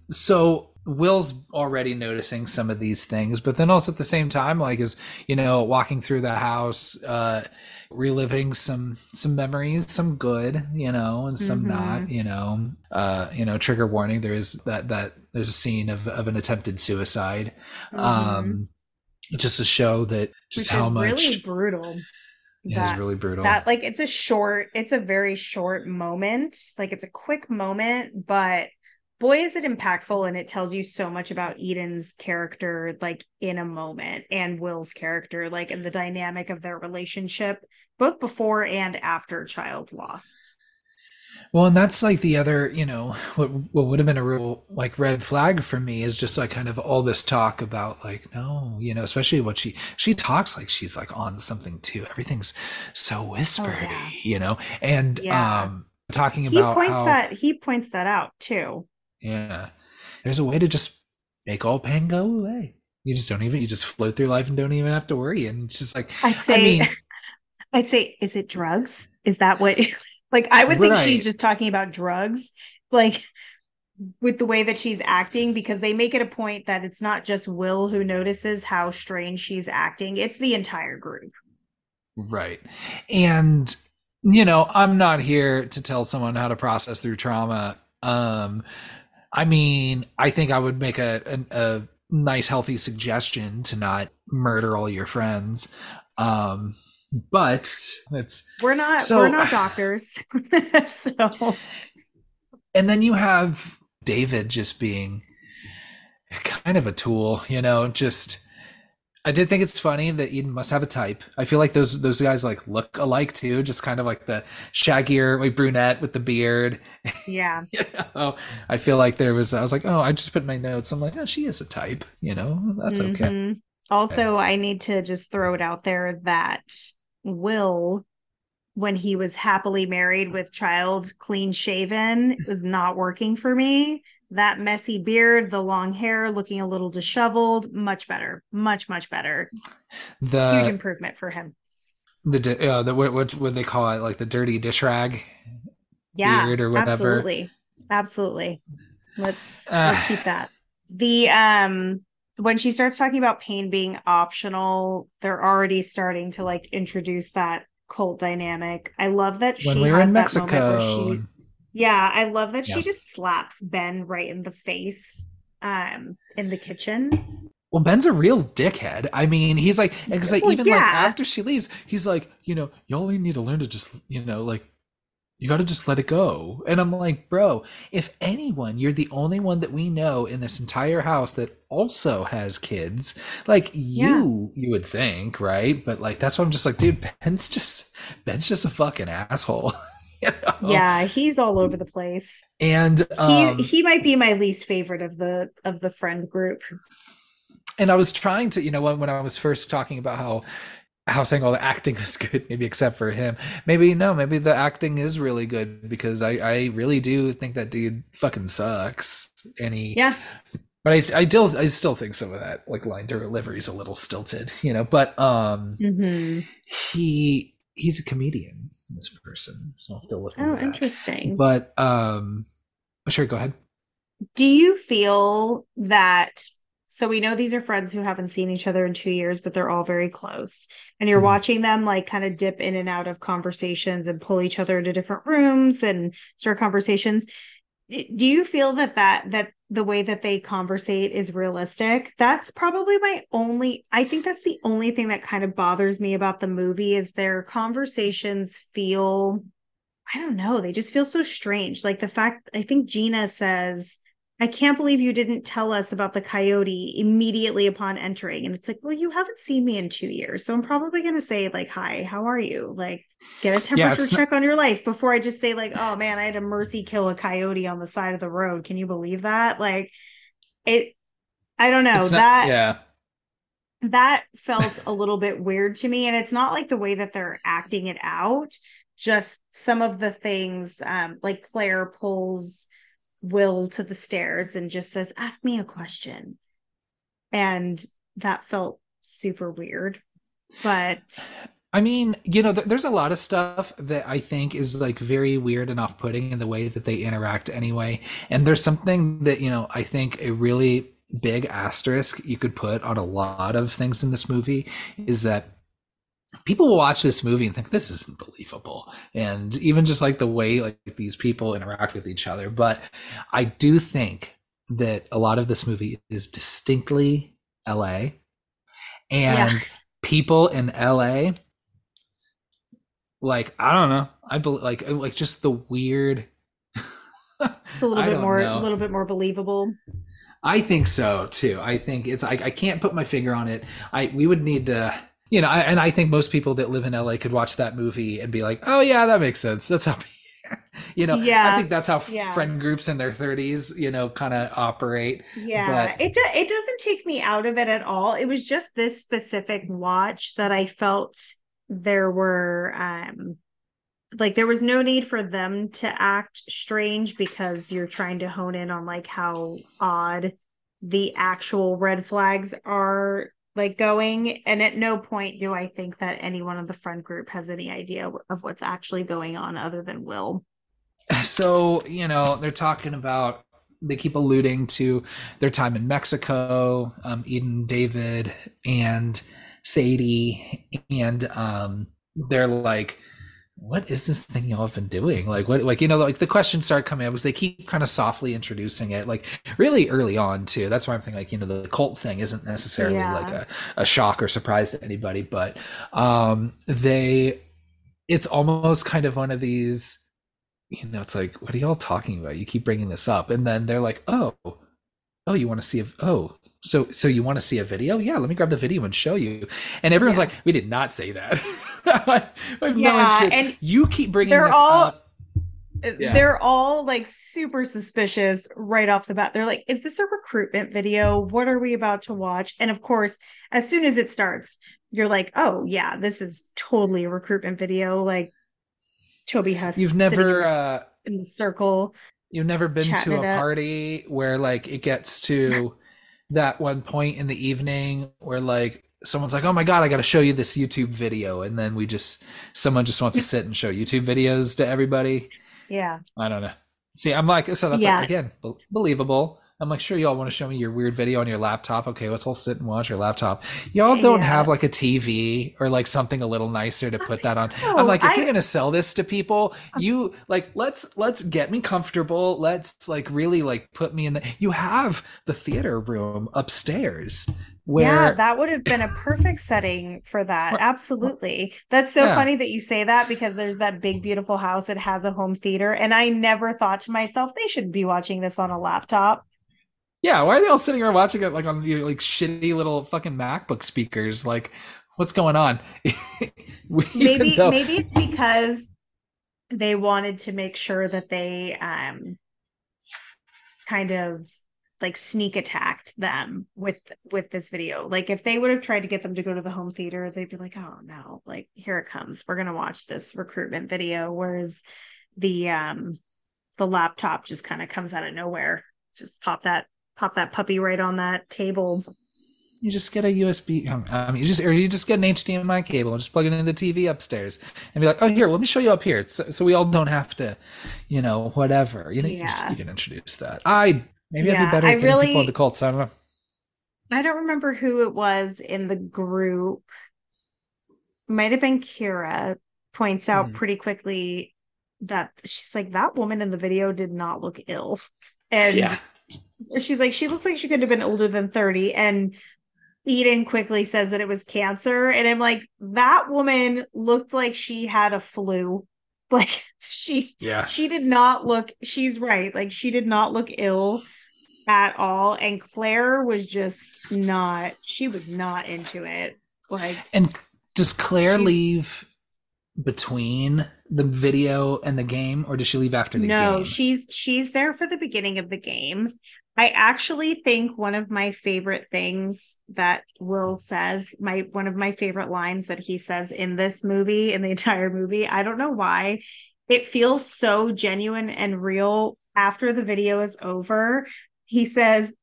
So Will's already noticing some of these things, but then also at the same time, like, is, you know, walking through the house, reliving some memories, some good, you know, and some not, you know, trigger warning. There is that there's a scene of an attempted suicide, just to show that just how much really brutal. That is really brutal. That, like, it's a very short moment. Like, it's a quick moment, but boy, is it impactful, and it tells you so much about Eden's character, like, in a moment, and Will's character, like, and the dynamic of their relationship, both before and after child loss. Well, and that's, like, the other, you know, what would have been a real, like, red flag for me is just, like, kind of all this talk about, like, no, you know, especially what she talks like she's, like, on something too. Everything's so whispery, you know, and talking about he points that out too. Yeah, there's a way to just make all pain go away. You just float through life and don't even have to worry. And it's just like, I'd say, is it drugs? Is that what? Like, I would think she's just talking about drugs, like, with the way that she's acting, because they make it a point that it's not just Will who notices how strange she's acting; it's the entire group. Right, and you know, I'm not here to tell someone how to process through trauma. I mean, I think I would make a nice, healthy suggestion to not murder all your friends. But we're not doctors. So, and then you have David just being kind of a tool, you know, just, I did think it's funny that Eden must have a type. I feel like those guys, like, look alike too, just kind of like the shaggier, like, brunette with the beard. Yeah. You know? I feel like I was like, oh, I just put in my notes. I'm like, oh, she is a type, you know, that's okay. Also, I need to just throw it out there that Will, when he was happily married with child, clean shaven, was not working for me. That messy beard, the long hair, looking a little disheveled, much better, much, much better. Huge improvement for him. The what would they call it? Like the dirty dish rag beard or whatever. Absolutely. Let's keep that. The when she starts talking about pain being optional, they're already starting to, like, introduce that cult dynamic. I love that when we were in Mexico. She just slaps Ben right in the face in the kitchen. Well, Ben's a real dickhead. I mean, he's like, because like after she leaves, he's like, you know, y'all need to learn to just, you know, like, you got to just let it go. And I'm like, bro, if anyone, you're the only one that we know in this entire house that also has kids. Like, you would think, right? But, like, that's why I'm just like, dude, Ben's just a fucking asshole. You know? Yeah, he's all over the place, and he might be my least favorite of the friend group. And I was trying to, you know, when I was first talking about how saying all the acting was good, maybe except for him. Maybe the acting is really good, because I really do think that dude fucking sucks. And but I still think some of that, like, line delivery is a little stilted, you know. But he's a comedian, this person, so I'll have to look into that. Interesting. But sure, go ahead. Do you feel that, so we know these are friends who haven't seen each other in 2 years, but they're all very close, and you're watching them, like, kind of dip in and out of conversations and pull each other into different rooms and start conversations. Do you feel that the way that they conversate is realistic? That's probably I think that's the only thing that kind of bothers me about the movie, is their conversations feel, I don't know, they just feel so strange. Like, the fact, I think Gina says, I can't believe you didn't tell us about the coyote immediately upon entering. And it's like, well, you haven't seen me in 2 years, so I'm probably going to say, like, hi, how are you? Like, get a temperature check on your life before I just say, like, oh man, I had to mercy kill a coyote on the side of the road. Can you believe that? Like, I don't know. It's that. that felt a little bit weird to me. And it's not like the way that they're acting it out, just some of the things, like Claire pulls Will to the stairs and just says, ask me a question. And that felt super weird. But I mean, you know, there's a lot of stuff that I think is like very weird and off-putting in the way that they interact anyway. And there's something that, you know, I think a really big asterisk you could put on a lot of things in this movie is that people will watch this movie and think this isn't believable. And even just like the way like these people interact with each other. But I do think that a lot of this movie is distinctly LA. And people in LA, like, I don't know. I believe like just the weird. It's a little bit more believable. I think so too. I think it's I can't put my finger on it. We would need to, you know, and I think most people that live in LA could watch that movie and be like, oh yeah, that makes sense. That's how, you know, I think that's how friend groups in their 30s, you know, kind of operate. Yeah, but it doesn't take me out of it at all. It was just this specific watch that I felt there were like there was no need for them to act strange because you're trying to hone in on like how odd the actual red flags are like going. And at no point do I think that anyone in the front group has any idea of what's actually going on other than Will. So, you know, they're talking about, they keep alluding to their time in Mexico, Eden, David, and Sadie. And they're like, what is this thing y'all have been doing? Like, what, like, you know, like the questions start coming up because they keep kind of softly introducing it, like really early on too. That's why I'm thinking, like, you know, the cult thing isn't necessarily like a shock or surprise to anybody, but it's almost kind of one of these, you know, it's like, what are y'all talking about? You keep bringing this up. And then they're like, oh, you want to see so you want to see a video? Yeah, let me grab the video and show you. And everyone's like, we did not say that. I have no interest. And you keep bringing this up. They're all like super suspicious right off the bat. They're like, is this a recruitment video? What are we about to watch? And of course, as soon as it starts, you're like, oh yeah, this is totally a recruitment video. Like Toby Huss. You've never in the circle. You've never been to a party where like it gets to that one point in the evening where like someone's like, oh my God, I got to show you this YouTube video. And then someone just wants to sit and show YouTube videos to everybody. Yeah. I don't know. See, I'm like, so that's like, again, believable. I'm like, sure, y'all want to show me your weird video on your laptop. Okay, let's all sit and watch your laptop. Y'all don't have like a TV or like something a little nicer to put that on. No, I'm like, if you're going to sell this to people, you like, let's get me comfortable. Let's like really like put me in the, you have the theater room upstairs. Where... Yeah, that would have been a perfect setting for that. Absolutely. That's so funny that you say that because there's that big, beautiful house. It has a home theater. And I never thought to myself, they should be watching this on a laptop. Yeah, why are they all sitting around watching it like on your like shitty little fucking MacBook speakers? Like, what's going on? Maybe it's because they wanted to make sure that they kind of like sneak attacked them with this video. Like, if they would have tried to get them to go to the home theater, they'd be like, oh no, like here it comes. We're gonna watch this recruitment video. Whereas the laptop just kind of comes out of nowhere. Just pop that puppy right on that table. You just get a USB. You just get an HDMI cable and just plug it into the TV upstairs and be like, oh, here, let me show you up here. So we all don't have to, you know, whatever. You know, you can introduce that. Maybe I'd be better at getting people into cults. I don't know. I don't remember who it was in the group. Might have been Kira. Points out pretty quickly that she's like, that woman in the video did not look ill. And she's like, she looked like she could have been older than 30. And Eden quickly says that it was cancer. And I'm like, that woman looked like she had a flu. Like she did not look, she's right. Like she did not look ill at all. And Claire was just not, she was not into it. Like, and does Claire leave between the video and the game, or does she leave after the game? No, she's there for the beginning of the game. I actually think one of my favorite things that Will says, one of my favorite lines that he says in this movie, in the entire movie, I don't know why, it feels so genuine and real after the video is over. He says,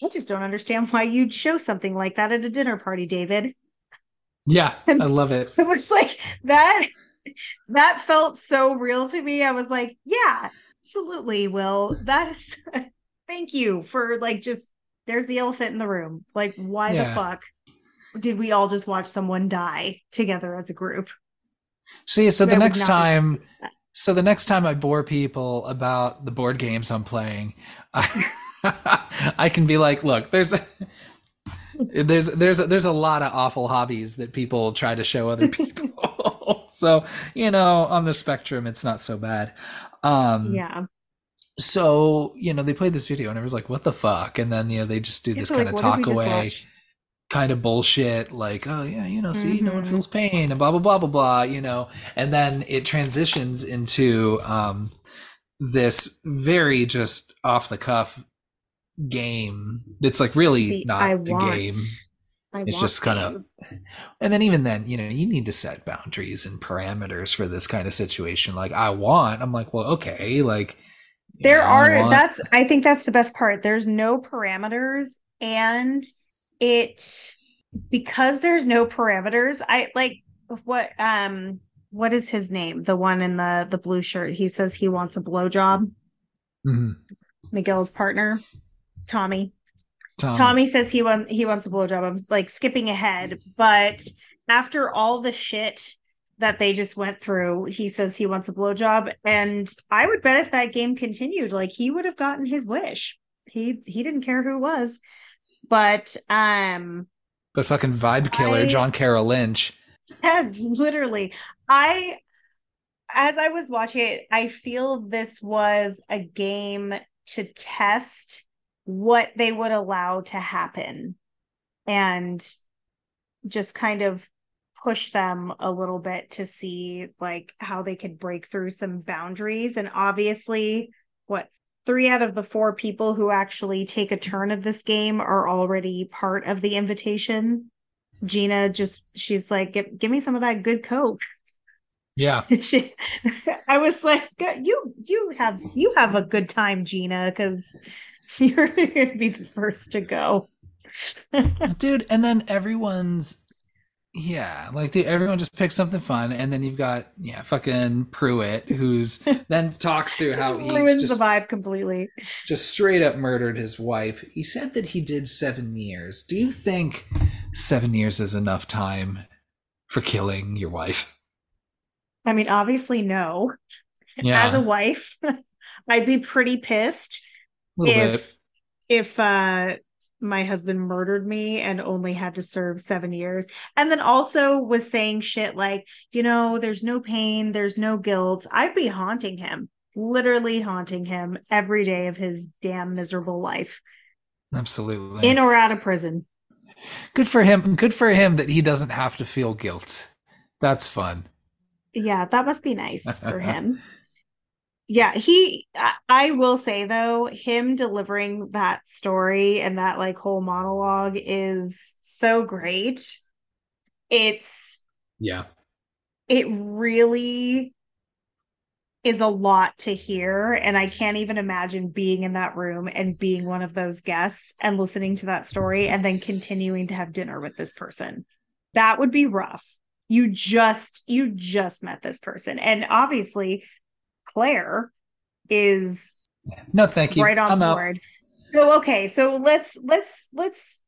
I just don't understand why you'd show something like that at a dinner party, David. Yeah, and I love it. So it's like that felt so real to me. I was like, yeah, absolutely, Will. That is... Thank you for just, there's the elephant in the room. Why the fuck did we all just watch someone die together as a group? See, so the next time I bore people about the board games I'm playing, I can be like, look, there's a lot of awful hobbies that people try to show other people. So, on the spectrum, it's not so bad. Yeah. So, they played this video and it was like, what the fuck? And then, they just do this kind of talk away kind of bullshit. Like, oh yeah, see, no one feels pain and blah, blah, blah, blah, blah, and then it transitions into, this very just off the cuff game. That's really not a game. It's just kind of, and then even then, you need to set boundaries and parameters for this kind of situation. Like I'm like, well, okay. I think that's the best part. There's no parameters, and because there's no parameters, I like what is his name? The one in the blue shirt. He says he wants a blowjob. Mm-hmm. Miguel's partner, Tommy. Tommy says he wants a blowjob. I'm skipping ahead, but after all the shit that they just went through, he says he wants a blowjob, and I would bet if that game continued, he would have gotten his wish. He didn't care who it was, but fucking vibe killer John Carroll Lynch. Yes, literally. As I was watching it, I feel this was a game to test what they would allow to happen, and just kind of push them a little bit to see how they could break through some boundaries. And obviously 3 out of the 4 people who actually take a turn of this game are already part of the invitation. Gina she's like, give me some of that good Coke. Yeah. I was like, you have a good time, Gina, because you're gonna be the first to go. Dude, and then everyone's everyone just picks something fun, and then you've got fucking Pruitt, who's then talks through how he ruins the vibe completely. Just straight up murdered his wife. He said that he did 7 years. Do you think 7 years is enough time for killing your wife? I mean, obviously no. Yeah. As a wife, I'd be pretty pissed if my husband murdered me and only had to serve 7 years. And then also was saying shit like, there's no pain, there's no guilt. I'd be haunting him, literally haunting him every day of his damn miserable life. Absolutely. In or out of prison. Good for him. Good for him that he doesn't have to feel guilt. That's fun. Yeah, that must be nice for him. Yeah, I will say though, him delivering that story and that whole monologue is so great. It really is a lot to hear, and I can't even imagine being in that room and being one of those guests and listening to that story and then continuing to have dinner with this person. That would be rough. You just met this person, and obviously Claire is no thank you right on board. So okay, so let's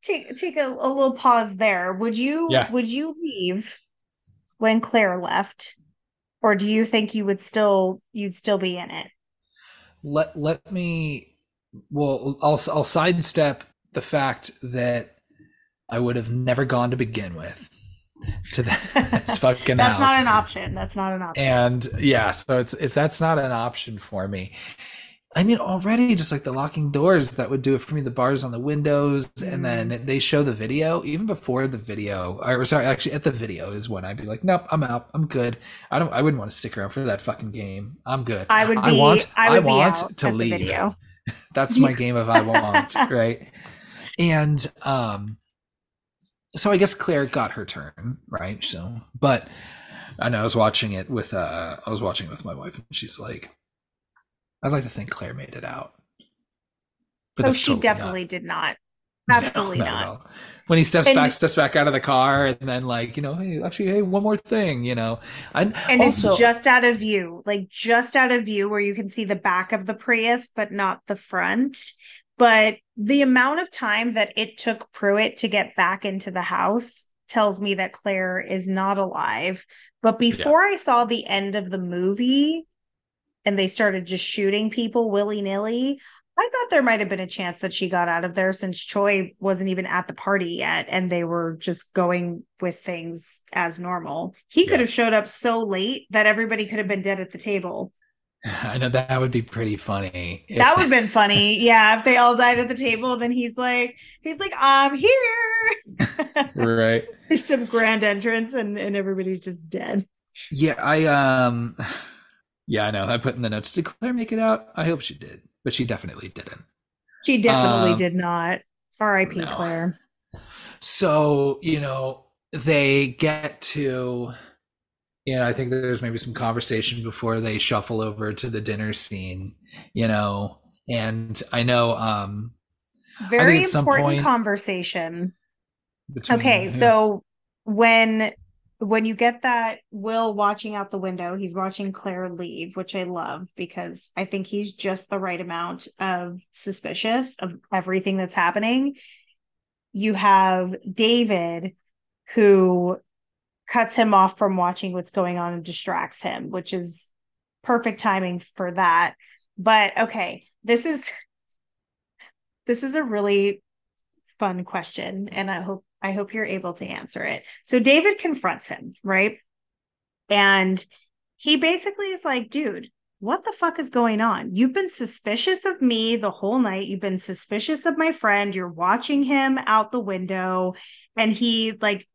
take a little pause there. Would you leave when Claire left, or do you think you'd still be in it? I'll sidestep the fact that I would have never gone to begin with to this fucking house. That's not an option. And so it's, if that's not an option for me, I mean, already just the locking doors, that would do it for me, the bars on the windows. And then they show the video, even before the video, or sorry, actually at the video is when I'd be like, nope, I'm out, I'm good. I wouldn't want to stick around for that fucking game. I'm good. I want to leave. That's my game if I want, right? And so I guess Claire got her turn, right? So, but I know I was watching it with my wife, and she's like, I'd like to think Claire made it out. But oh, she definitely did not. Absolutely not. When he steps back out of the car, and then like, you know, hey, one more thing, you know. And also, it's just out of view where you can see the back of the Prius, but not the front. But the amount of time that it took Pruitt to get back into the house tells me that Claire is not alive. But before I saw the end of the movie and they started just shooting people willy-nilly, I thought there might have been a chance that she got out of there, since Choi wasn't even at the party yet and they were just going with things as normal. He could have showed up so late that everybody could have been dead at the table. I know, that would be pretty funny. That would have been funny. Yeah, if they all died at the table, then he's like, I'm here. Right. There's some grand entrance and everybody's just dead. Yeah, I know. I put in the notes, did Claire make it out? I hope she did. But she definitely didn't. She definitely did not. R.I.P. No. Claire. So, you know, they get to, you know, I think there's maybe some conversation before they shuffle over to the dinner scene, you know, and I know. Very I think at some important point conversation. Okay, so when you get that Will watching out the window, he's watching Claire leave, which I love, because I think he's just the right amount of suspicious of everything that's happening. You have David, who cuts him off from watching what's going on and distracts him, which is perfect timing for that. But okay, this is a really fun question, and I hope you're able to answer it. So David confronts him, right? And he basically is like, dude, what the fuck is going on? You've been suspicious of me the whole night. You've been suspicious of my friend. You're watching him out the window. And he, like,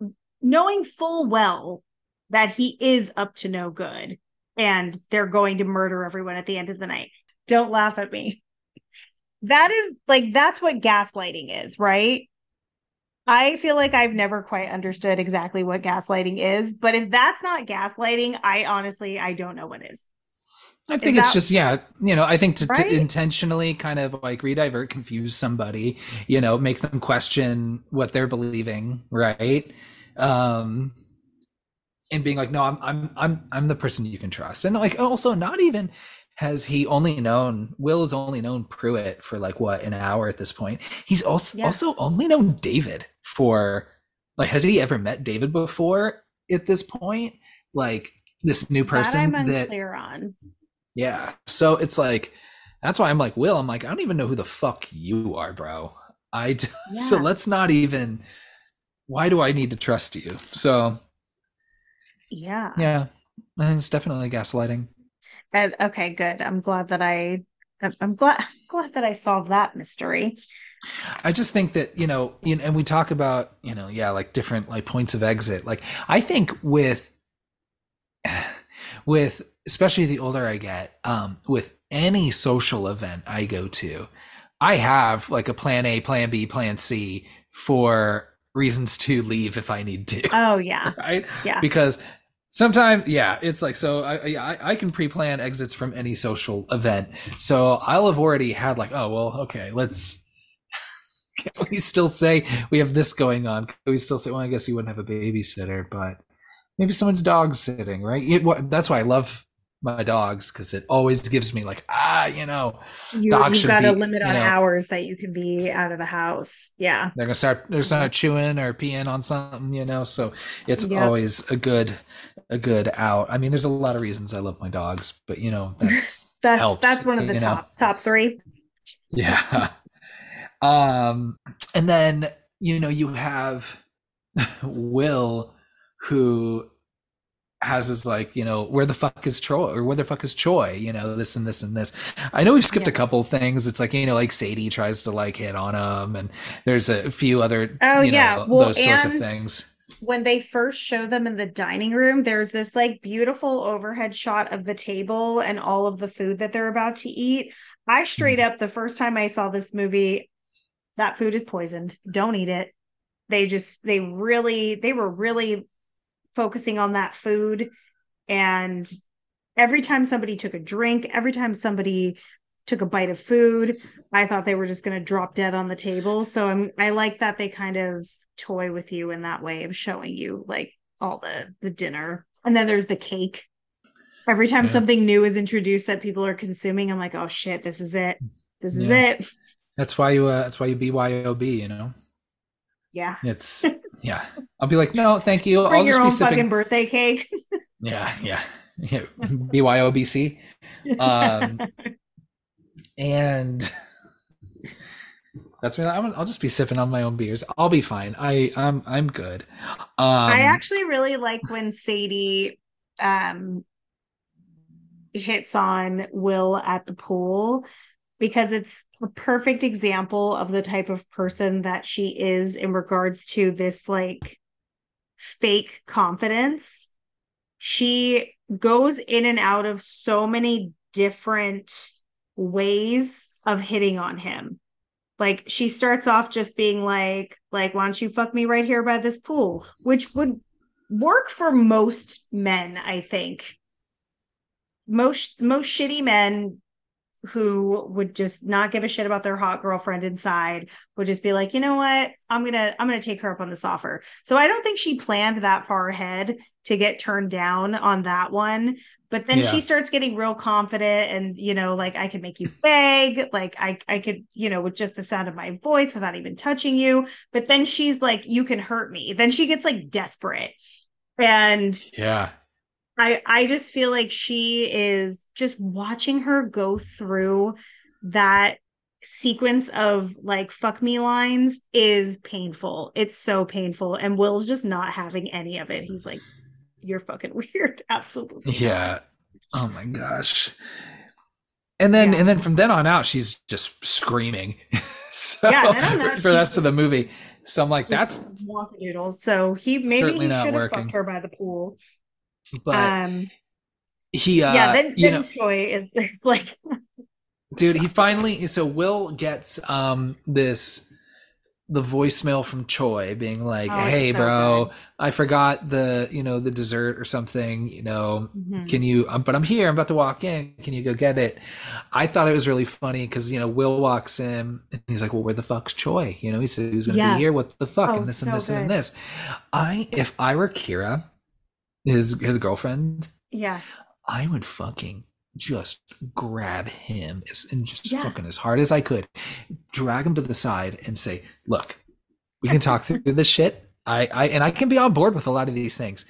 knowing full well that he is up to no good and they're going to murder everyone at the end of the night. Don't laugh at me. That is, like, that's what gaslighting is, right? I feel like I've never quite understood exactly what gaslighting is, but if that's not gaslighting, I honestly don't know what is. I think it's just, you know, I think to intentionally kind of like redivert, confuse somebody, you know, make them question what they're believing, right? And being like, no, I'm the person you can trust. And like, also not even has he only known, Will has only known Pruitt for like what, an hour at this point. He's also only known David for, like, has he ever met David before at this point? Like, this new person that I'm unclear on. Yeah. So it's like, that's why I'm like, Will, I'm like, I don't even know who the fuck you are, bro. So let's not even, why do I need to trust you? So. Yeah. Yeah. And it's definitely gaslighting. Okay, good. I'm glad that I solved that mystery. I just think that, you know, and we talk about, you know, yeah, like different like points of exit. Like I think with especially the older I get, with any social event I go to, I have like a plan A, plan B, plan C for reasons to leave if I need to. Oh yeah. Right? Yeah. Because sometimes, yeah, it's like, so I can pre-plan exits from any social event. So I'll have already had like, oh, well, okay, can we still say we have this going on? Can we still say, well, I guess you wouldn't have a babysitter, but maybe someone's dog sitting, right? That's why I love my dogs, because it always gives me like, you know, you've got a limit on hours that you can be out of the house. Yeah. They're going to start chewing or peeing on something, you know, so it's always a good out. I mean, there's a lot of reasons I love my dogs, but you know, that's one of the top three. Yeah. And then, you know, you have Will, who has this like, you know, where the fuck is Choi, you know, this and this and this. I know we've skipped a couple things. It's like, you know, like Sadie tries to like hit on him, and there's a few other those sorts of things. when they first show them in the dining room, there's this like beautiful overhead shot of the table and all of the food that they're about to eat. I straight up, the first time I saw this movie, that food is poisoned. Don't eat it. They were really focusing on that food. And every time somebody took a drink, every time somebody took a bite of food, I thought they were just going to drop dead on the table. So I like that they kind of toy with you in that way of showing you like all the dinner. And then there's the cake. Every time something new is introduced that people are consuming, I'm like, oh shit, this is it. This is it. That's why you BYOB, you know? Yeah. It's I'll be like, no, thank you. Bring I'll your just own be fucking sipping. Birthday cake. Yeah. BYOBC. And that's me. I'll just be sipping on my own beers. I'll be fine. I'm good. I actually really like when Sadie hits on Will at the pool, because it's a perfect example of the type of person that she is in regards to this like fake confidence. She goes in and out of so many different ways of hitting on him. Like she starts off just being like, why don't you fuck me right here by this pool? Which would work for most men, I think. Most shitty men who would just not give a shit about their hot girlfriend inside would just be like, you know what? I'm gonna take her up on this offer. So I don't think she planned that far ahead to get turned down on that one. But then she starts getting real confident and, you know, like, I could make you beg, like I could, you know, with just the sound of my voice without even touching you. But then she's like, you can hurt me. Then she gets like desperate. And I just feel like she is just watching her go through that sequence of like fuck me lines is painful. It's so painful. And Will's just not having any of it. He's like, you're fucking weird. Absolutely. Yeah. Oh my gosh. And then and then from then on out, she's just screaming. So for the rest of the movie. So I'm like, that's walkadoodle. So he should have fucked her by the pool. But then Choi is like dude, he finally Will gets the voicemail from Choi being like, hey bro, good. I forgot the dessert or something, can you, but I'm here, I'm about to walk in, can you go get it? I thought it was really funny because, Will walks in and he's like, well, where the fuck's Choi? He said he was going to be here. What the fuck? And this and this and this. If I were Kira, his girlfriend, I would fucking just grab him and just fucking as hard as I could, drag him to the side and say, look, we can talk through this shit. I can be on board with a lot of these things,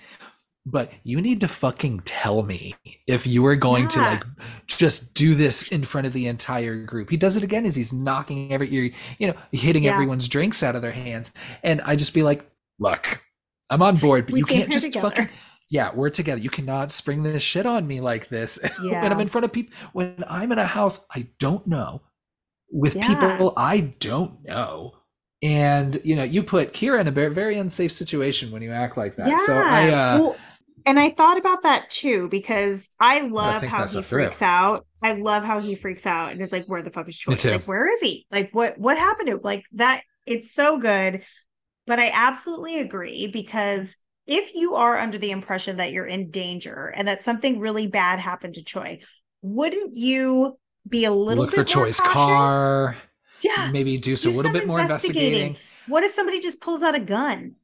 but you need to fucking tell me if you are going to like just do this in front of the entire group. He does it again as he's knocking hitting everyone's drinks out of their hands. And I just be like, look, I'm on board, but you can't just together. Fucking... Yeah, we're together. You cannot spring this shit on me like this. Yeah. When I'm in front of people, when I'm in a house I don't know, with people I don't know. And, you put Kira in a very, very unsafe situation when you act like that. Yeah. So I thought about that too, because I love how he freaks out. I love how he freaks out and is like, where the fuck is Choi? Like, where is he? Like, what happened to him? Like that, it's so good. But I absolutely agree, because if you are under the impression that you're in danger and that something really bad happened to Choi, wouldn't you be a little bit more cautious? Look for Choi's car. Yeah. Maybe do a little bit more investigating. What if somebody just pulls out a gun?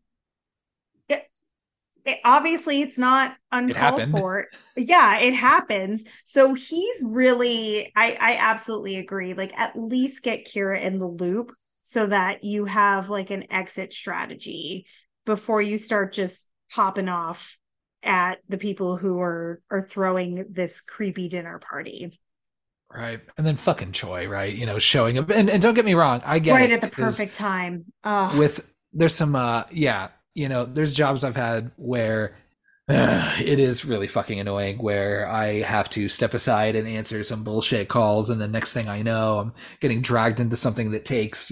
Obviously, it's not uncalled for. Yeah, it happens. So he's really, I absolutely agree. Like, at least get Kira in the loop so that you have like an exit strategy before you start just popping off at the people who are throwing this creepy dinner party. Right. And then fucking Choi, right? Showing up. And don't get me wrong, I get right at the perfect time. There's some, there's jobs I've had where it is really fucking annoying, where I have to step aside and answer some bullshit calls, and the next thing I know, I'm getting dragged into something that takes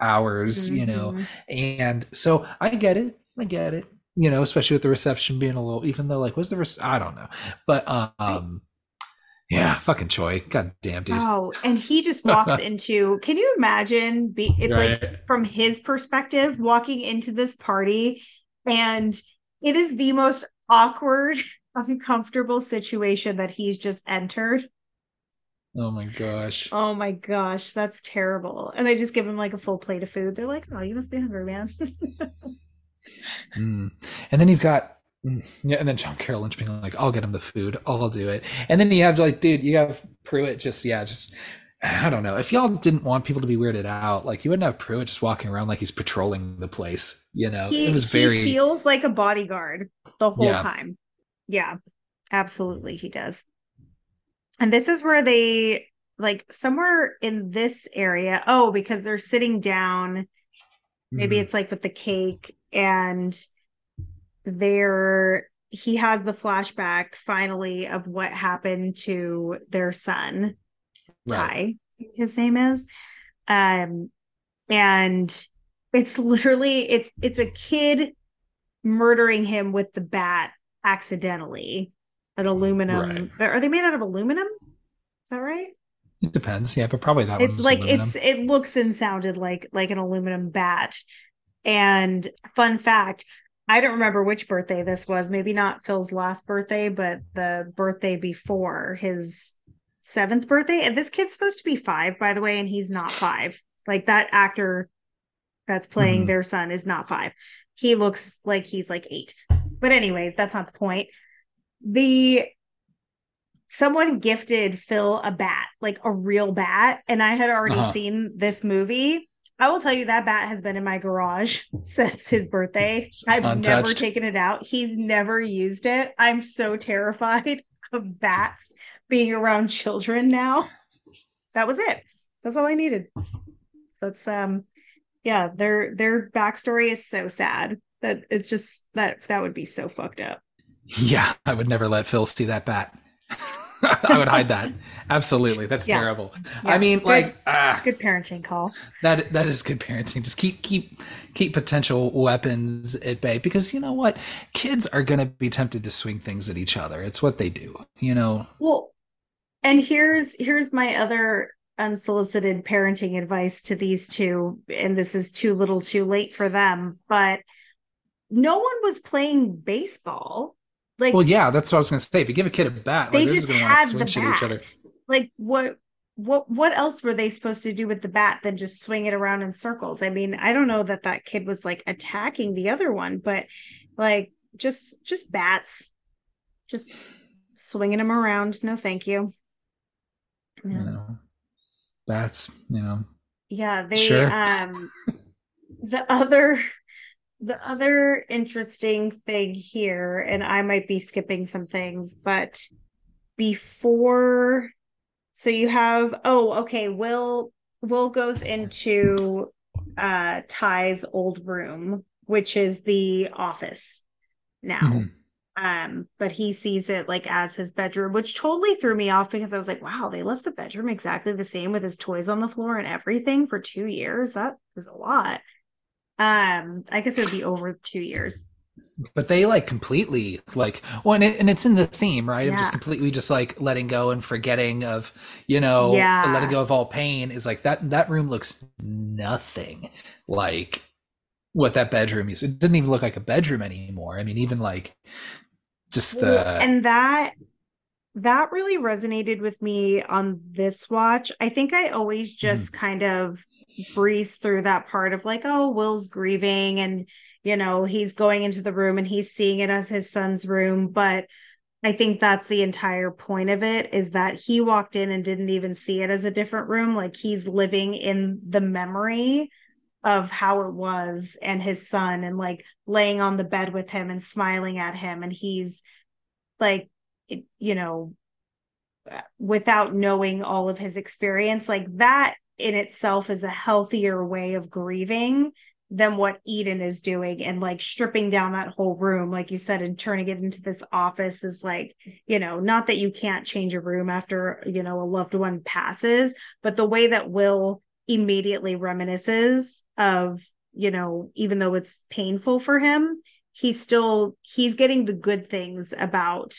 hours. And so I get it. I get it. You know, especially with the reception being a little, even though, like, what's the I don't know. But yeah, fucking Choi. God damn, dude. Oh, and he just walks into, can you imagine like from his perspective, walking into this party, and it is the most awkward, uncomfortable situation that he's just entered. Oh my gosh. Oh my gosh, that's terrible. And they just give him like a full plate of food. They're like, oh, you must be hungry, man. And then you've got and then John Carroll Lynch being like, I'll get him the food, I'll do it. And then you have like, dude, you have Pruitt just I don't know, if y'all didn't want people to be weirded out, like, you wouldn't have Pruitt just walking around like he's patrolling the place, you know. He feels like a bodyguard the whole time. Yeah, absolutely, he does. And this is where they, like, somewhere in this area, oh, because they're sitting down, maybe it's like with the cake, and he has the flashback finally of what happened to their son, right. Ty, his name is. And it's literally, it's a kid murdering him with the bat accidentally. An aluminum, right. Are they made out of aluminum? Is that right? It depends. Yeah, but probably that one's like aluminum. It looks and sounded like an aluminum bat. And fun fact, I don't remember which birthday this was. Maybe not Phil's last birthday, but the birthday before, his 7th birthday. And this kid's supposed to be 5, by the way, and he's not 5. Like, that actor that's playing their son is not 5. He looks like he's like 8. But anyways, that's not the point. Someone gifted Phil a bat, like a real bat, and I had already seen this movie. I will tell you that bat has been in my garage since his birthday. It's never taken it out. He's never used it. I'm so terrified of bats being around children now. That was it. That's all I needed. So it's yeah, their backstory is so sad that it's just that would be so fucked up. Yeah, I would never let Phil see that bat. I would hide that. Absolutely. That's terrible. Yeah. I mean, good parenting call. That is good parenting. Just keep potential weapons at bay, because you know what? Kids are going to be tempted to swing things at each other. It's what they do, you know. Well, and here's my other unsolicited parenting advice to these two, and this is too little, too late for them, but no one was playing baseball. Like, well, yeah, that's what I was going to say. If you give a kid a bat, they just had to swing shit at each other. Like, what else were they supposed to do with the bat than just swing it around in circles? I mean, I don't know that kid was like attacking the other one, but like just bats, just swinging them around. No, thank you. Yeah. You know, bats. You know. Yeah, they. Sure. The other interesting thing here, and I might be skipping some things, but before, so you have, Will goes into Ty's old room, which is the office now. But he sees it like as his bedroom, which totally threw me off, because I was like, wow, they left the bedroom exactly the same with his toys on the floor and everything for 2 years. That is a lot. I guess it would be over 2 years, but they like completely like, well, and it's in the theme, right? Yeah. Of just completely just like letting go and forgetting of, you know, letting go of all pain is like that room looks nothing like what that bedroom is. It didn't even look like a bedroom anymore. I mean, even like just and that really resonated with me on this watch. I think I always just kind of breeze through that part of like, oh, Will's grieving and, you know, he's going into the room and he's seeing it as his son's room. But I think that's the entire point of it, is that he walked in and didn't even see it as a different room. Like, he's living in the memory of how it was and his son, and like laying on the bed with him and smiling at him. And he's like, you know, without knowing all of his experience, like that in itself is a healthier way of grieving than what Eden is doing, and like stripping down that whole room, like you said, and turning it into this office is like, you know, not that you can't change a room after, you know, a loved one passes, but the way that Will immediately reminisces of you know, even though it's painful for him, he's getting the good things about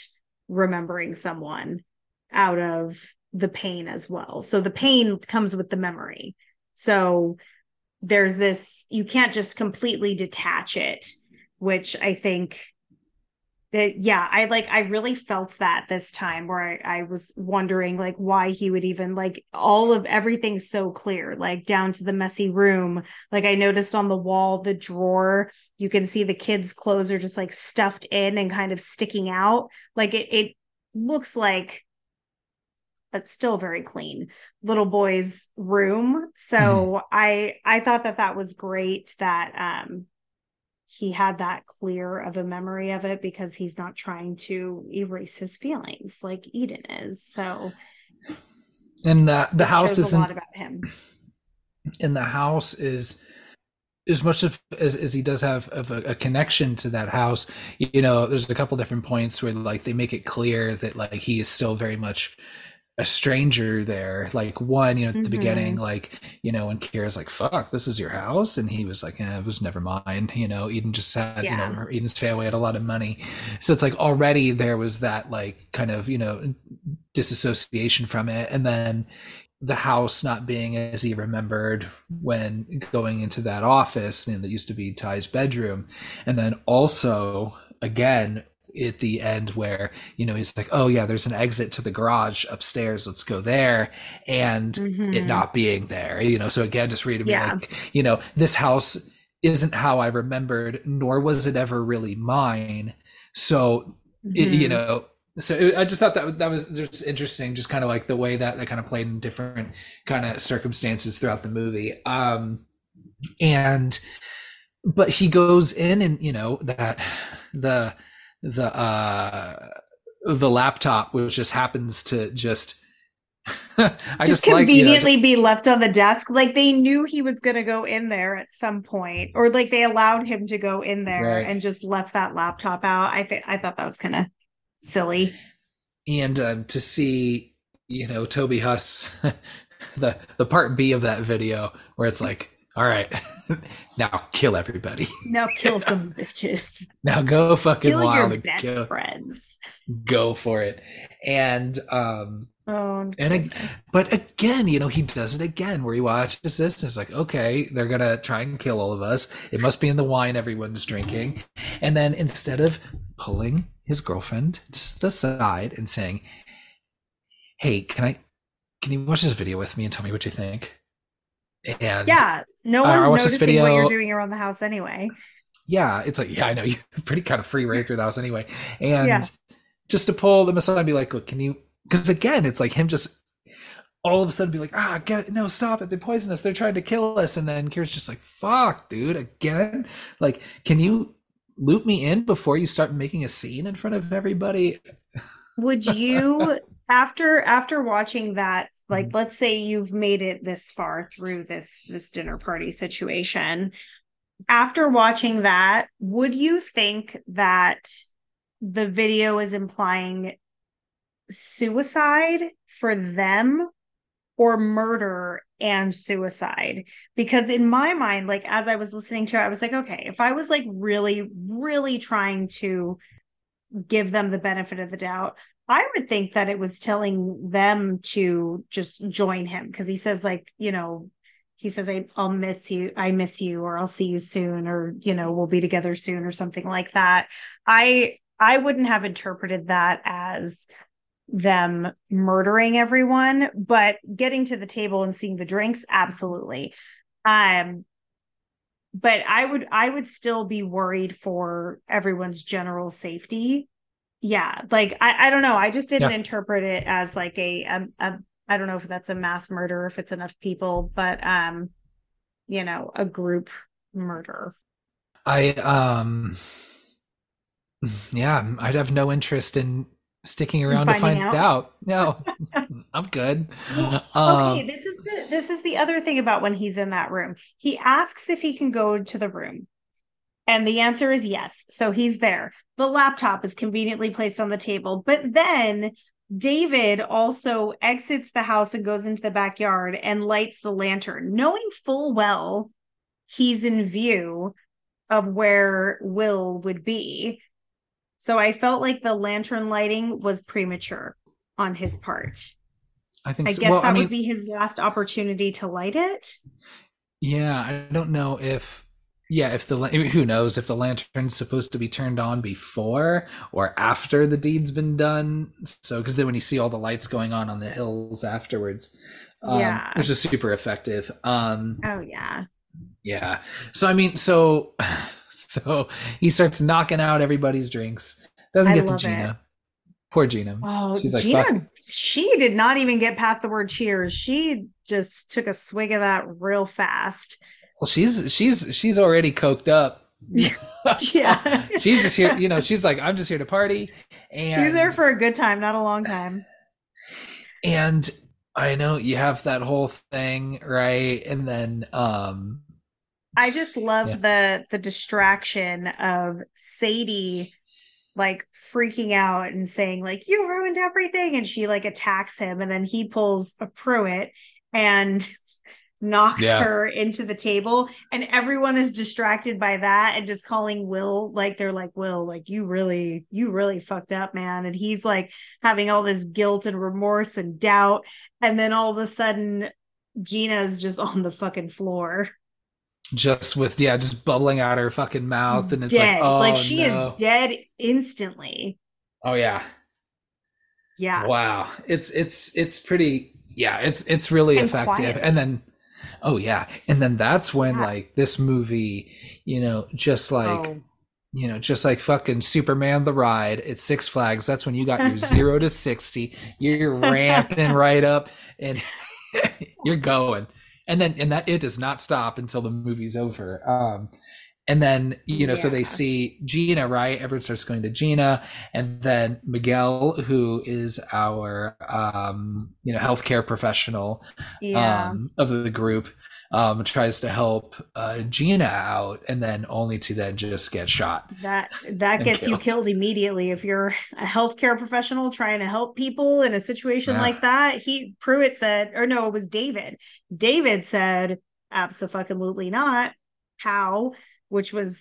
remembering someone out of the pain as well. So the pain comes with the memory. So there's this, you can't just completely detach it, which I think that, yeah, I really felt that this time where I was wondering like why he would even like all of everything's so clear, like down to the messy room. Like I noticed on the wall, the drawer, you can see the kids' clothes are just like stuffed in and kind of sticking out. Like it looks like, but still very clean, little boy's room. So I thought that was great that he had that clear of a memory of it, because he's not trying to erase his feelings like Eden is. So, and the house is a lot about him. And the house is as much as he does have of a connection to that house. You know, there's a couple different points where like they make it clear that like he is still very much a stranger there. Like one, you know, at the beginning, like, you know, when Kira's like, fuck, this is your house. And he was like, it was never mine. You know, Eden just had, you know, Eden's family had a lot of money. So it's like already there was that like kind of, you know, disassociation from it. And then the house not being as he remembered when going into that office, and that used to be Ty's bedroom. And then also again, at the end where, you know, he's like, oh yeah, there's an exit to the garage upstairs, let's go there, and it not being there, you know. So again, just reading me like, you know, this house isn't how I remembered, nor was it ever really mine. So it, you know, so I just thought that was just interesting, just kind of like the way that they kind of played in different kind of circumstances throughout the movie. And but he goes in and, you know, that the laptop, which just happens to just I just conveniently be left on the desk. Like they knew he was going to go in there at some point, or like they allowed him to go in there and just left that laptop out. I thought that was kind of silly. And to see, you know, Toby Huss, the part B of that video where it's like, all right, now kill everybody. Now kill some bitches. Now go fucking kill wild. Your and best kill. Friends. Go for it. And but again, you know, he does it again where he watches this and is like, okay, they're gonna try and kill all of us. It must be in the wine everyone's drinking. And then instead of pulling his girlfriend to the side and saying, hey, can you watch this video with me and tell me what you think? And yeah, no one's noticing what you're doing around the house anyway. Yeah, it's like, yeah, I know, you're pretty kind of free right through the house anyway. And just to pull them aside and be like, look, can you, because again, it's like him just all of a sudden be like, get it, no, stop it, they poison us, they're trying to kill us. And then Kira's just like, fuck, dude, again, like, can you loop me in before you start making a scene in front of everybody? Would you, after watching that, like, let's say you've made it this far through this dinner party situation, after watching that, would you think that the video is implying suicide for them, or murder and suicide? Because in my mind, like, as I was listening to it, I was like, okay, if I was like really, really trying to give them the benefit of the doubt, I would think that it was telling them to just join him, because he says, like, you know, he says, I'll miss you, I miss you, or I'll see you soon, or, you know, we'll be together soon, or something like that. I wouldn't have interpreted that as them murdering everyone, but getting to the table and seeing the drinks, absolutely. But I would still be worried for everyone's general safety. Yeah, like I don't know. I just didn't interpret it as like a I don't know if that's a mass murder, if it's enough people, but you know, a group murder. I'd have no interest in sticking around to find out. No, I'm good. Okay, this is the other thing about when he's in that room. He asks if he can go to the room, and the answer is yes. So he's there. The laptop is conveniently placed on the table. But then David also exits the house and goes into the backyard and lights the lantern, knowing full well he's in view of where Will would be. So I felt like the lantern lighting was premature on his part. I guess that would be his last opportunity to light it. Yeah, I don't know who knows if the lantern's supposed to be turned on before or after the deed's been done. So, because then when you see all the lights going on the hills afterwards, which is super effective. Yeah. So, I mean, so he starts knocking out everybody's drinks. Doesn't get to Gina. Poor Gina. Oh, she's like, Gina, fuck. She did not even get past the word cheers. She just took a swig of that real fast. Well, she's already coked up. Yeah. She's just here, she's like, I'm just here to party. And she's there for a good time, not a long time. And I know you have that whole thing, right? And then I just love the distraction of Sadie like freaking out and saying like, you ruined everything, and she like attacks him, and then he pulls a Pruitt and knocks her into the table, and everyone is distracted by that and just calling Will, like they're like, Will, like you really fucked up, man. And he's like having all this guilt and remorse and doubt, and then all of a sudden Gina's just on the fucking floor, just with just bubbling out her fucking mouth, and it's dead. Is dead instantly. Wow. It's pretty it's really and effective quiet. And then that's when like this movie, just like fucking Superman the Ride at Six Flags, that's when you got your 0 to 60, you're ramping right up and you're going. And then, and that it does not stop until the movie's over. And then, so they see Gina, right? Everyone starts going to Gina. And then Miguel, who is our, healthcare professional of the group, tries to help Gina out, and then only to then just get shot. That gets you killed immediately. If you're a healthcare professional trying to help people in a situation like that, Pruitt said, or no, it was David. David said, absolutely not. How? Which was,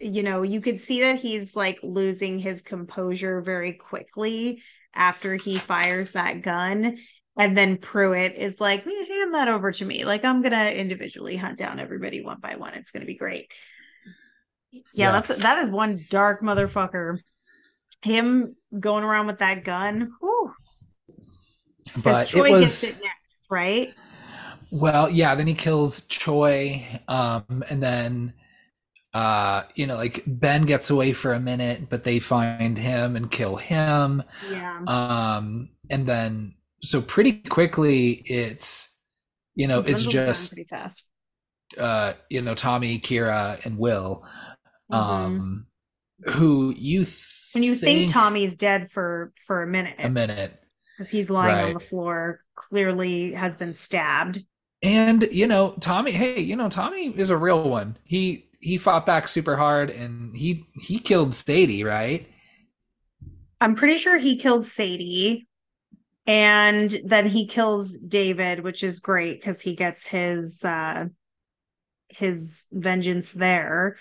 you could see that he's like losing his composure very quickly after he fires that gun. And then Pruitt is like, hand that over to me. Like, I'm going to individually hunt down everybody one by one. It's going to be great. Yeah, that is one dark motherfucker. Him going around with that gun. Whew. But Troy gets it next, right? Well, yeah, then he kills Troy. And then, Ben gets away for a minute, but they find him and kill him. Yeah. And then... So pretty quickly, it's it's just pretty fast. Tommy, Kira, and Will, who you when you think Tommy's dead for a minute because he's lying on the floor, clearly has been stabbed. And Tommy, Tommy is a real one. He fought back super hard, and he killed Sadie, right? I'm pretty sure he killed Sadie. And then he kills David, which is great because he gets his vengeance there.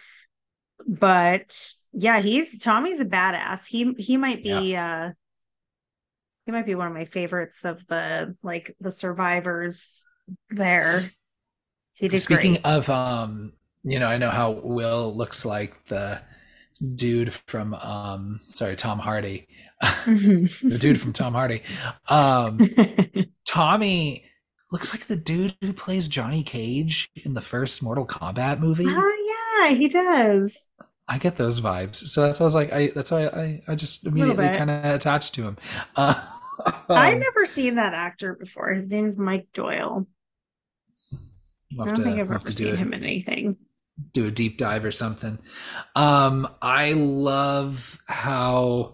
But yeah, Tommy's a badass. He might be he might be one of my favorites of the survivors there. He did great. Speaking of I know how Will looks like the dude from Tom Hardy. The dude from Tom Hardy. Tommy looks like the dude who plays Johnny Cage in the first Mortal Kombat movie. Oh yeah, he does. I get those vibes, so that's why I was like, I just immediately kind of attached to him. I've never seen that actor before. His name's Mike Doyle. I don't think I've ever seen him in anything. Do a deep dive or something. I love how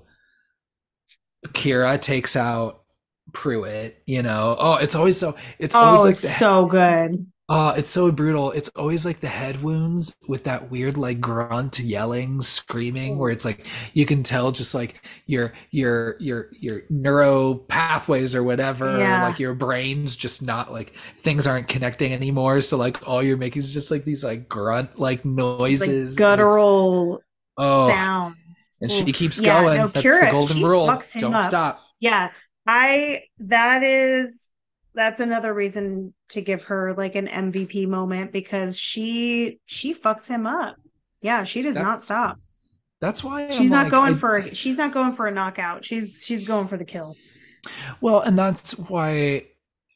Kira takes out Pruitt. It's always so good. It's so brutal. It's always like the head wounds with that weird like grunt, yelling, screaming, where it's like you can tell just like your neuro pathways or whatever, or like your brain's just not like, things aren't connecting anymore. So like all you're making is just like these like grunt like noises, like guttural sounds. And she keeps going. No, that's the golden rule. Don't stop. Yeah, that's another reason to give her like an MVP moment, because she fucks him up. Yeah, she does not stop. That's why she's not going for a knockout. She's going for the kill. Well, and that's why,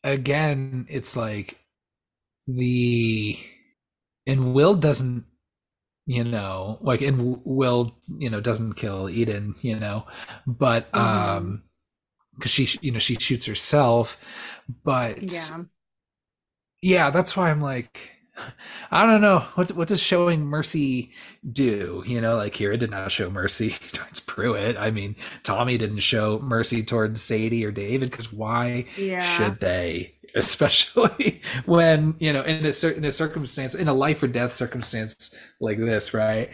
again, it's like Will doesn't, doesn't kill Eden, but because she shoots herself, but that's why I'm like, I don't know, what does showing mercy do? Kira did not show mercy towards Pruitt. I mean, Tommy didn't show mercy towards Sadie or David, because why should they? Especially when in a circumstance, in a life or death circumstance like this, right?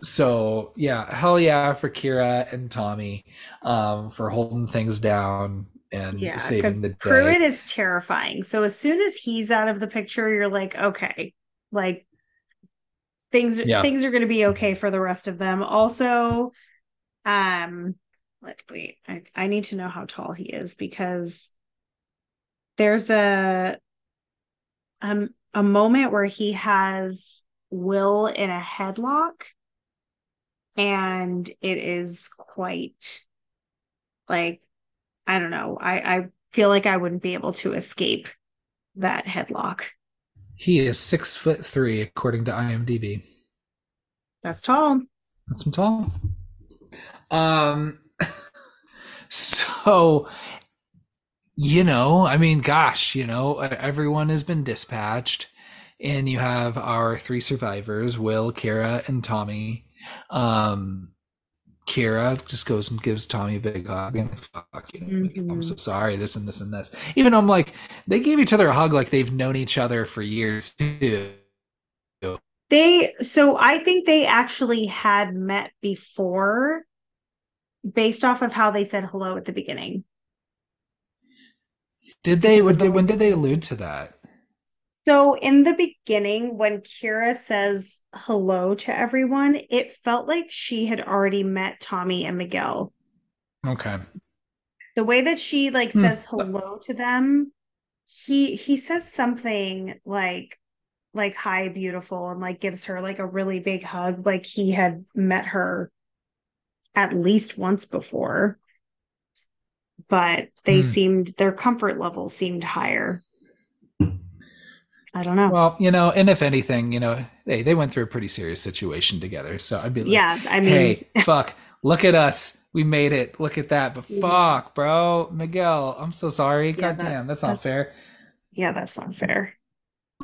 So yeah, hell yeah for Kira and Tommy for holding things down and saving the day. Pruitt is terrifying. So as soon as he's out of the picture, you're like, okay, like things are going to be okay for the rest of them. Also, let's wait. I need to know how tall he is, because there's a moment where he has Will in a headlock. And it is quite, like, I don't know. I feel like I wouldn't be able to escape that headlock. He is 6'3", according to IMDb. That's tall. That's some tall. So, everyone has been dispatched. And you have our three survivors, Will, Kira, and Tommy. Kira just goes and gives Tommy a big hug and fuck, mm-hmm. I'm so sorry, this and this and this, even though I'm like, they gave each other a hug like they've known each other for years too. I think they actually had met before, based off of how they said hello at the beginning. When did they allude to that? So in the beginning, when Kira says hello to everyone, it felt like she had already met Tommy and Miguel. Okay. The way that she like says hello to them, he says something like hi, beautiful, and like gives her like a really big hug, like he had met her at least once before. But their comfort level seemed higher. I don't know. Well, and if anything, they went through a pretty serious situation together. So I'd be like, hey, fuck, look at us. We made it. Look at that. But fuck, bro, Miguel, I'm so sorry. Goddamn, that's not fair. Yeah, that's not fair.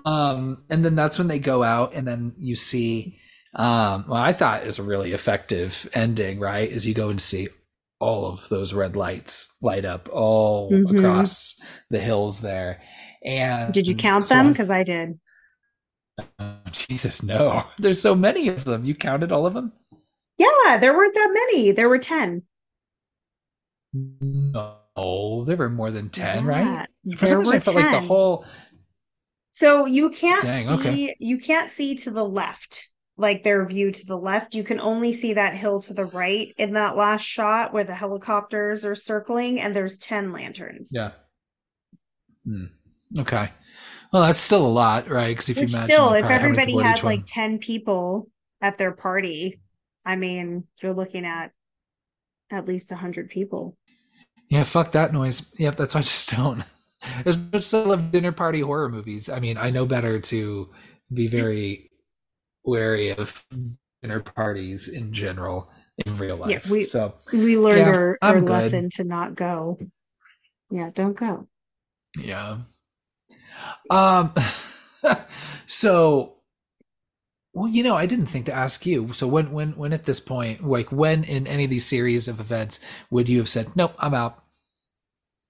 And then that's when they go out, and then you see, I thought it was a really effective ending, right? Is you go and see all of those red lights light up all across the hills there. And did you count them? Because I did. Oh, Jesus, no. There's so many of them. You counted all of them? Yeah, there weren't that many. There were 10. No, there were more than 10, right? For some reason, I felt 10. Like the whole. So you can't you can't see to the left, like their view to the left. You can only see that hill to the right in that last shot where the helicopters are circling, and there's 10 lanterns. Yeah. Hmm. Okay, well, that's still a lot, right? Because if if everybody had like 10 people at their party, I mean, you're looking at least 100 people. Yeah, fuck that noise. Yep, that's why I just don't. As much as I love dinner party horror movies, I mean, I know better to be very wary of dinner parties in general in real life. Yeah, we learned our lesson to not go. Yeah, don't go. Yeah. So, well, I didn't think to ask you. So when at this point, like when in any of these series of events, would you have said, nope, I'm out?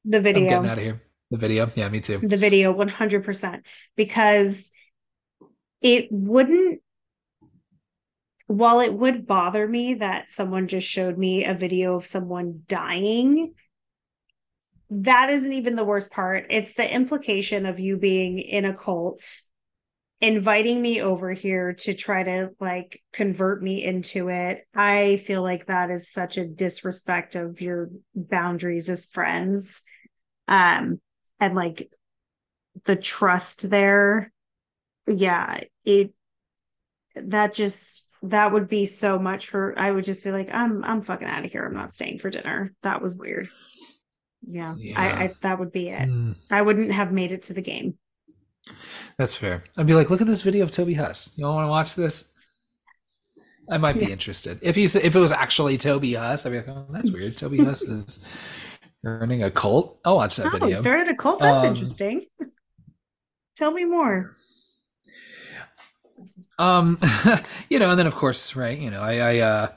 The video. I'm getting out of here. The video. Yeah, me too. The video, 100%. Because it wouldn't, while it would bother me that someone just showed me a video of someone dying, that isn't even the worst part. It's the implication of you being in a cult, inviting me over here to try to like convert me into it. I feel like that is such a disrespect of your boundaries as friends. And like the trust there. Yeah, that would be so much for, I would just be like, I'm fucking out of here. I'm not staying for dinner. That was weird. Yeah. I that would be it. I wouldn't have made it to the game. That's fair. I'd be like, look at this video of Toby Huss. You all want to watch this? I might be interested. If it was actually Toby Huss, I'd be like, oh, that's weird. Toby Huss is running a cult. I'll watch that video. He started a cult. That's interesting. Tell me more. And then of course, right, I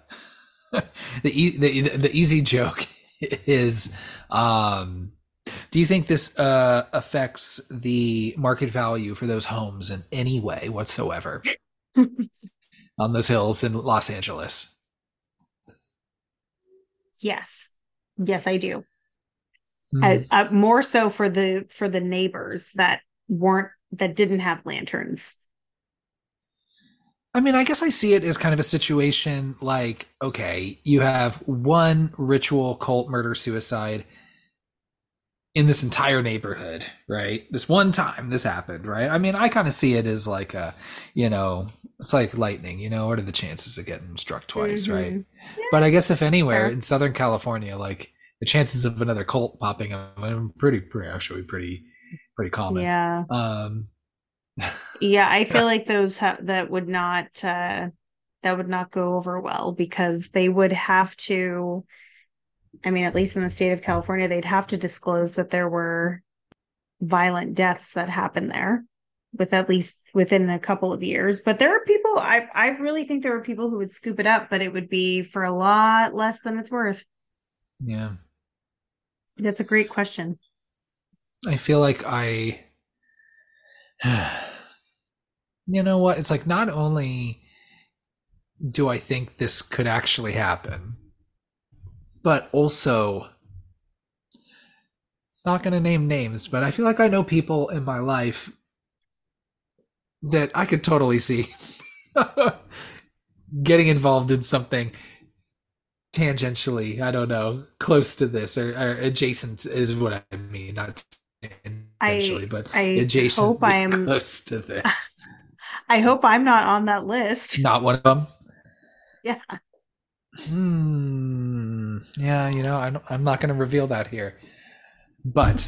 the easy joke is, do you think this affects the market value for those homes in any way whatsoever on those hills in Los Angeles? Yes, I do. More so for the neighbors that didn't have lanterns. I mean, I guess I see it as kind of a situation like, okay, you have one ritual cult murder suicide in this entire neighborhood, right? This one time this happened, right? I mean, I kind of see it as like a, it's like lightning, what are the chances of getting struck twice, right? Yeah. But I guess if anywhere in Southern California, like the chances of another cult popping up are pretty common. Yeah. Yeah, I feel like those that would not go over well, because they would have to, I mean, at least in the state of California, they'd have to disclose that there were violent deaths that happened there with at least within a couple of years. But there are people, I really think there were people who would scoop it up, but it would be for a lot less than it's worth. Yeah. That's a great question. I feel like you know what? It's like, not only do I think this could actually happen, but also, not going to name names, but I feel like I know people in my life that I could totally see getting involved in something tangentially, I don't know, close to this or adjacent is what I mean, not adjacent. Hope I am close to this. I hope I'm not on that list. Not one of them. Yeah. Yeah. I'm not going to reveal that here, but,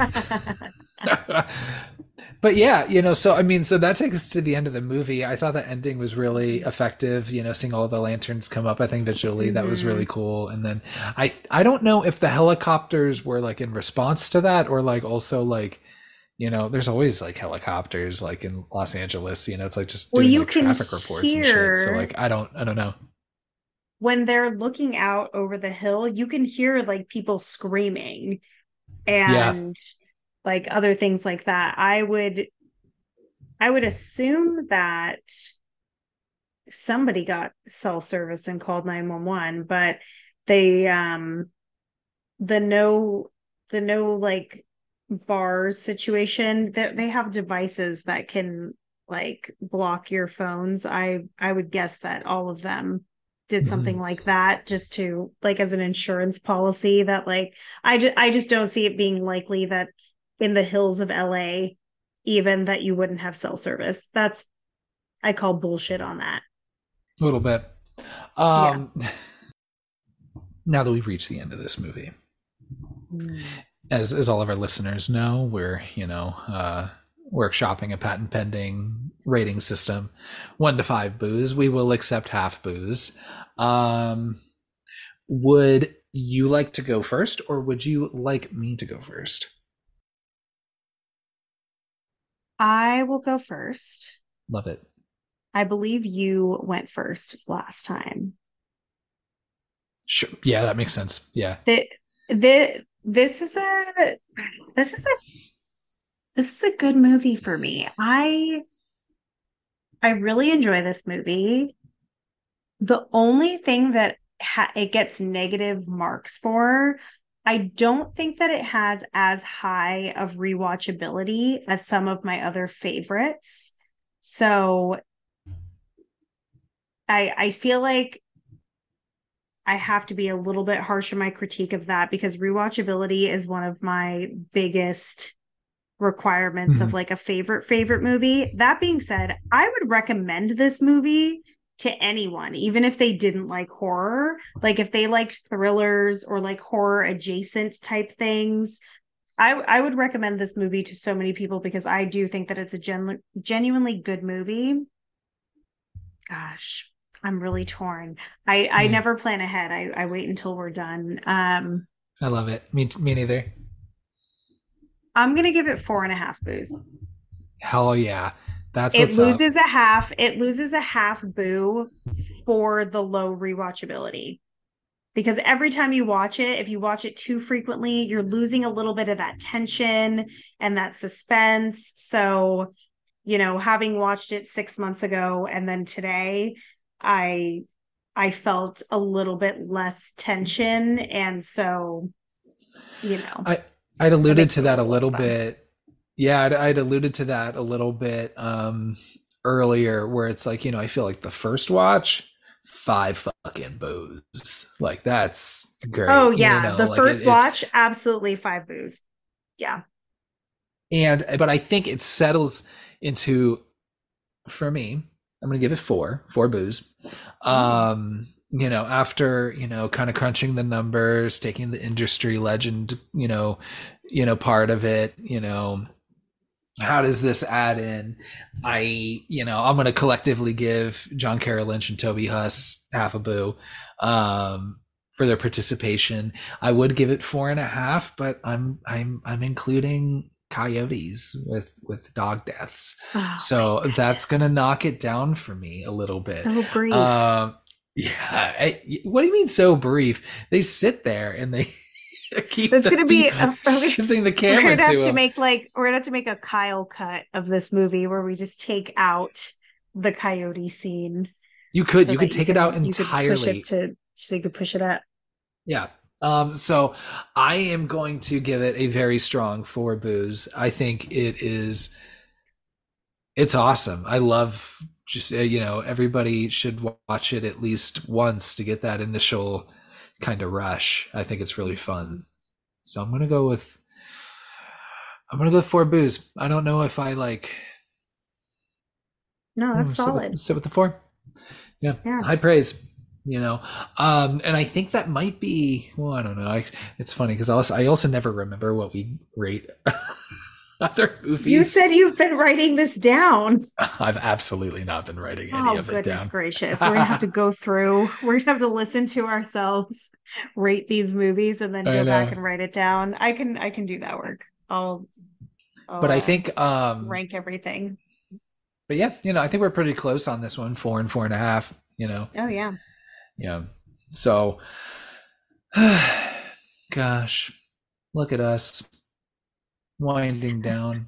but yeah, so that takes us to the end of the movie. I thought the ending was really effective, seeing all the lanterns come up. I think visually that was really cool. And then I don't know if the helicopters were like in response to that or like also like, there's always like helicopters like in Los Angeles, it's like just doing like traffic reports and shit. So like, I don't know. When they're looking out over the hill, you can hear like people screaming and like other things like that. I would assume that somebody got cell service and called 911, but they the no like bars situation, that they have devices that can like block your phones. I would guess that all of them did something like that, just to like as an insurance policy, that like I just don't see it being likely that in the hills of LA even that you wouldn't have cell service. That's, I call bullshit on that a little bit. Now that we've reached the end of this movie, as all of our listeners know, we're workshopping a patent pending rating system, 1 to 5 booze. We will accept half booze. Would you like to go first, or would you like me to go first? I will go first. Love it. I believe you went first last time. Sure. Yeah, that makes sense. Yeah. This is a this is a good movie for me. I really enjoy this movie. The only thing that it gets negative marks for, I don't think that it has as high of rewatchability as some of my other favorites. So I feel like I have to be a little bit harsh in my critique of that, because rewatchability is one of my biggest requirements of like a favorite movie. That being said, I would recommend this movie to anyone, even if they didn't like horror. Like if they like thrillers or like horror adjacent type things, I would recommend this movie to so many people, because I do think that it's a genuinely good movie. Gosh, I'm really torn. I never plan ahead. I wait until we're done. I love it. Me neither. I'm going to give it 4.5 boos. Hell yeah. That's what's up. It loses a half boo for the low rewatchability, because every time you watch it, if you watch it too frequently, you're losing a little bit of that tension and that suspense. So, you know, having watched it 6 months ago and then today, I felt a little bit less tension, and so, you know, I'd alluded to that a little bit. Yeah, I'd alluded to that a little bit earlier, where it's like, you know, I feel like the first watch, 5 fucking boos. Like, that's great. Oh, yeah. You know, the like first watch, absolutely 5 boos. Yeah. But I think it settles into, for me, I'm going to give it 4 boos. You know, after, you know, kind of crunching the numbers, taking the industry legend, you know, part of it, you know, how does this add in? I'm going to collectively give John Carroll Lynch and Toby Huss half a boo for their participation. I would give it 4.5, but I'm including coyotes with dog deaths. Oh, so that's going to knock it down for me a little bit. So brief. Yeah. What do you mean so brief? They sit there and they... That's going to be shifting the camera. We're going to have to make a Kyle cut of this movie where we just take out the coyote scene. You could take it out entirely. So you could push it up. Yeah. So I am going to give it a very strong 4 boos. I think it's awesome. I love, just, you know, everybody should watch it at least once to get that initial kind of rush. I think it's really fun. So I'm gonna go with 4 boos. I don't know if I like. No, that's solid. Sit with the 4. Yeah. High praise. You know, and I think that might be. Well, I don't know. It's funny because I also never remember what we rate other movies. You said you've been writing this down. I've absolutely not been writing any of it down. Oh, goodness gracious. We're going to have to go through. We're going to have to listen to ourselves rate these movies and then go back and write it down. I can do that work. But I think... rank everything. But yeah, you know, I think we're pretty close on this one. 4 and 4.5, you know. Oh, yeah. Yeah. So, gosh, look at us. Winding down.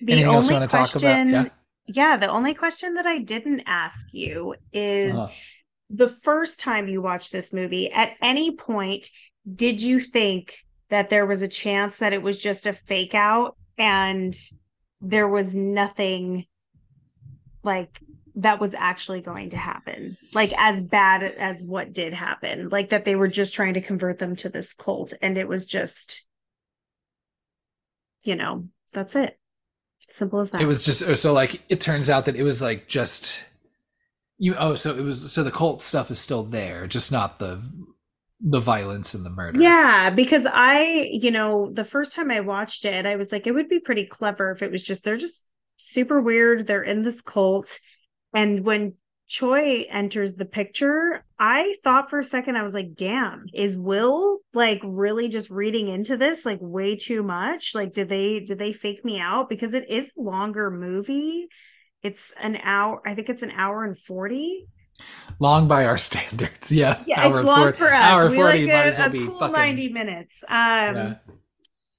Anything else you want to talk about? Yeah, the only question that I didn't ask you is the first time you watched this movie, at any point, did you think that there was a chance that it was just a fake out and there was nothing like that was actually going to happen? Like as bad as what did happen, like that they were just trying to convert them to this cult and it was just... You know, that's it. Simple as that. It was just so like it turns out that it was like just you. Oh, so it was so the cult stuff is still there, just not the violence and the murder. Yeah, because the first time I watched it, I was like, it would be pretty clever if it was just they're just super weird. They're in this cult, and when Choi enters the picture, I thought for a second, I was like, damn, is Will like really just reading into this like way too much? Like, did they fake me out? Because it is a longer movie. It's an hour. I think it's an hour and 40. Long by our standards. Yeah. Yeah, it's long for us. Hour 40 might as well be fucking 90 minutes.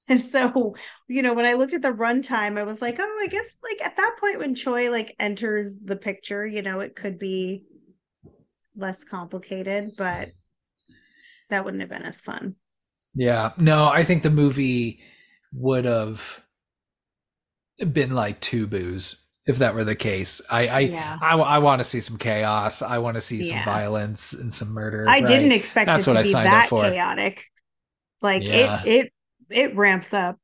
And so, you know, when I looked at the runtime, I was like, oh, I guess like at that point when Choi like enters the picture, you know, it could be less complicated, but that wouldn't have been as fun. Yeah, no, I think the movie would have been like two boos if that were the case. I want to see some chaos. I want to see some violence and some murder. I didn't expect it to be that chaotic. Like it ramps up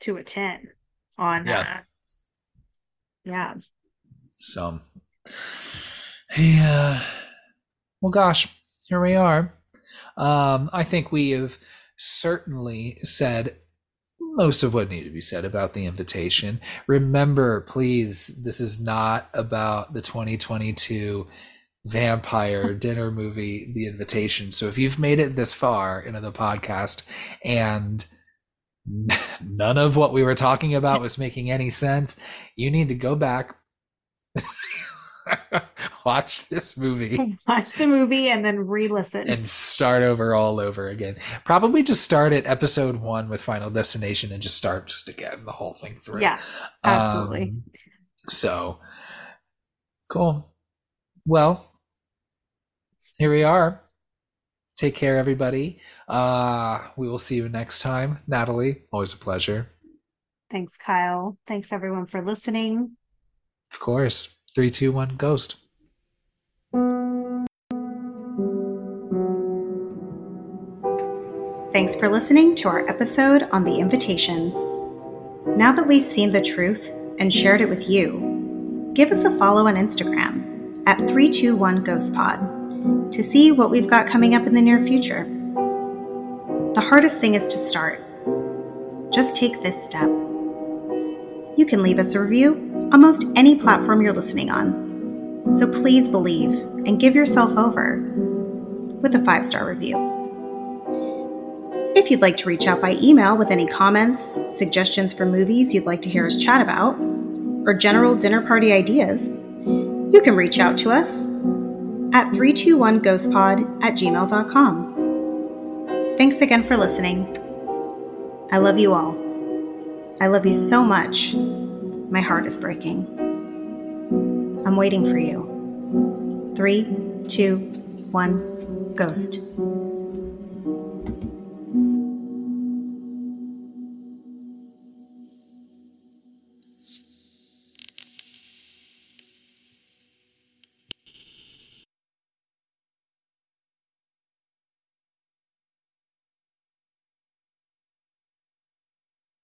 to a 10 on that. Yeah. So, yeah. Well, gosh, here we are. I think we have certainly said most of what needed to be said about The Invitation. Remember, please, this is not about the 2022 vampire dinner movie, The Invitation. So if you've made it this far into the podcast and none of what we were talking about was making any sense, you need to go back. Watch this movie. Watch the movie and then re-listen. And start over all over again. Probably just start at episode 1 with Final Destination and just start just again the whole thing through. Yeah, absolutely. So, cool. Well, here we are. Take care, everybody. We will see you next time. Natalie, always a pleasure. Thanks, Kyle. Thanks, everyone, for listening. Of course. 3, 2, 1, Ghost. Thanks for listening to our episode on The Invitation. Now that we've seen the truth and shared it with you, give us a follow on Instagram at 321 Ghost Pod to see what we've got coming up in the near future. The hardest thing is to start. Just take this step. You can leave us a review on most any platform you're listening on. So please believe and give yourself over with a 5-star review. If you'd like to reach out by email with any comments, suggestions for movies you'd like to hear us chat about, or general dinner party ideas, you can reach out to us at 321ghostpod@gmail.com. Thanks again for listening. I love you all. I love you so much. My heart is breaking. I'm waiting for you. 3, 2, 1, Ghost.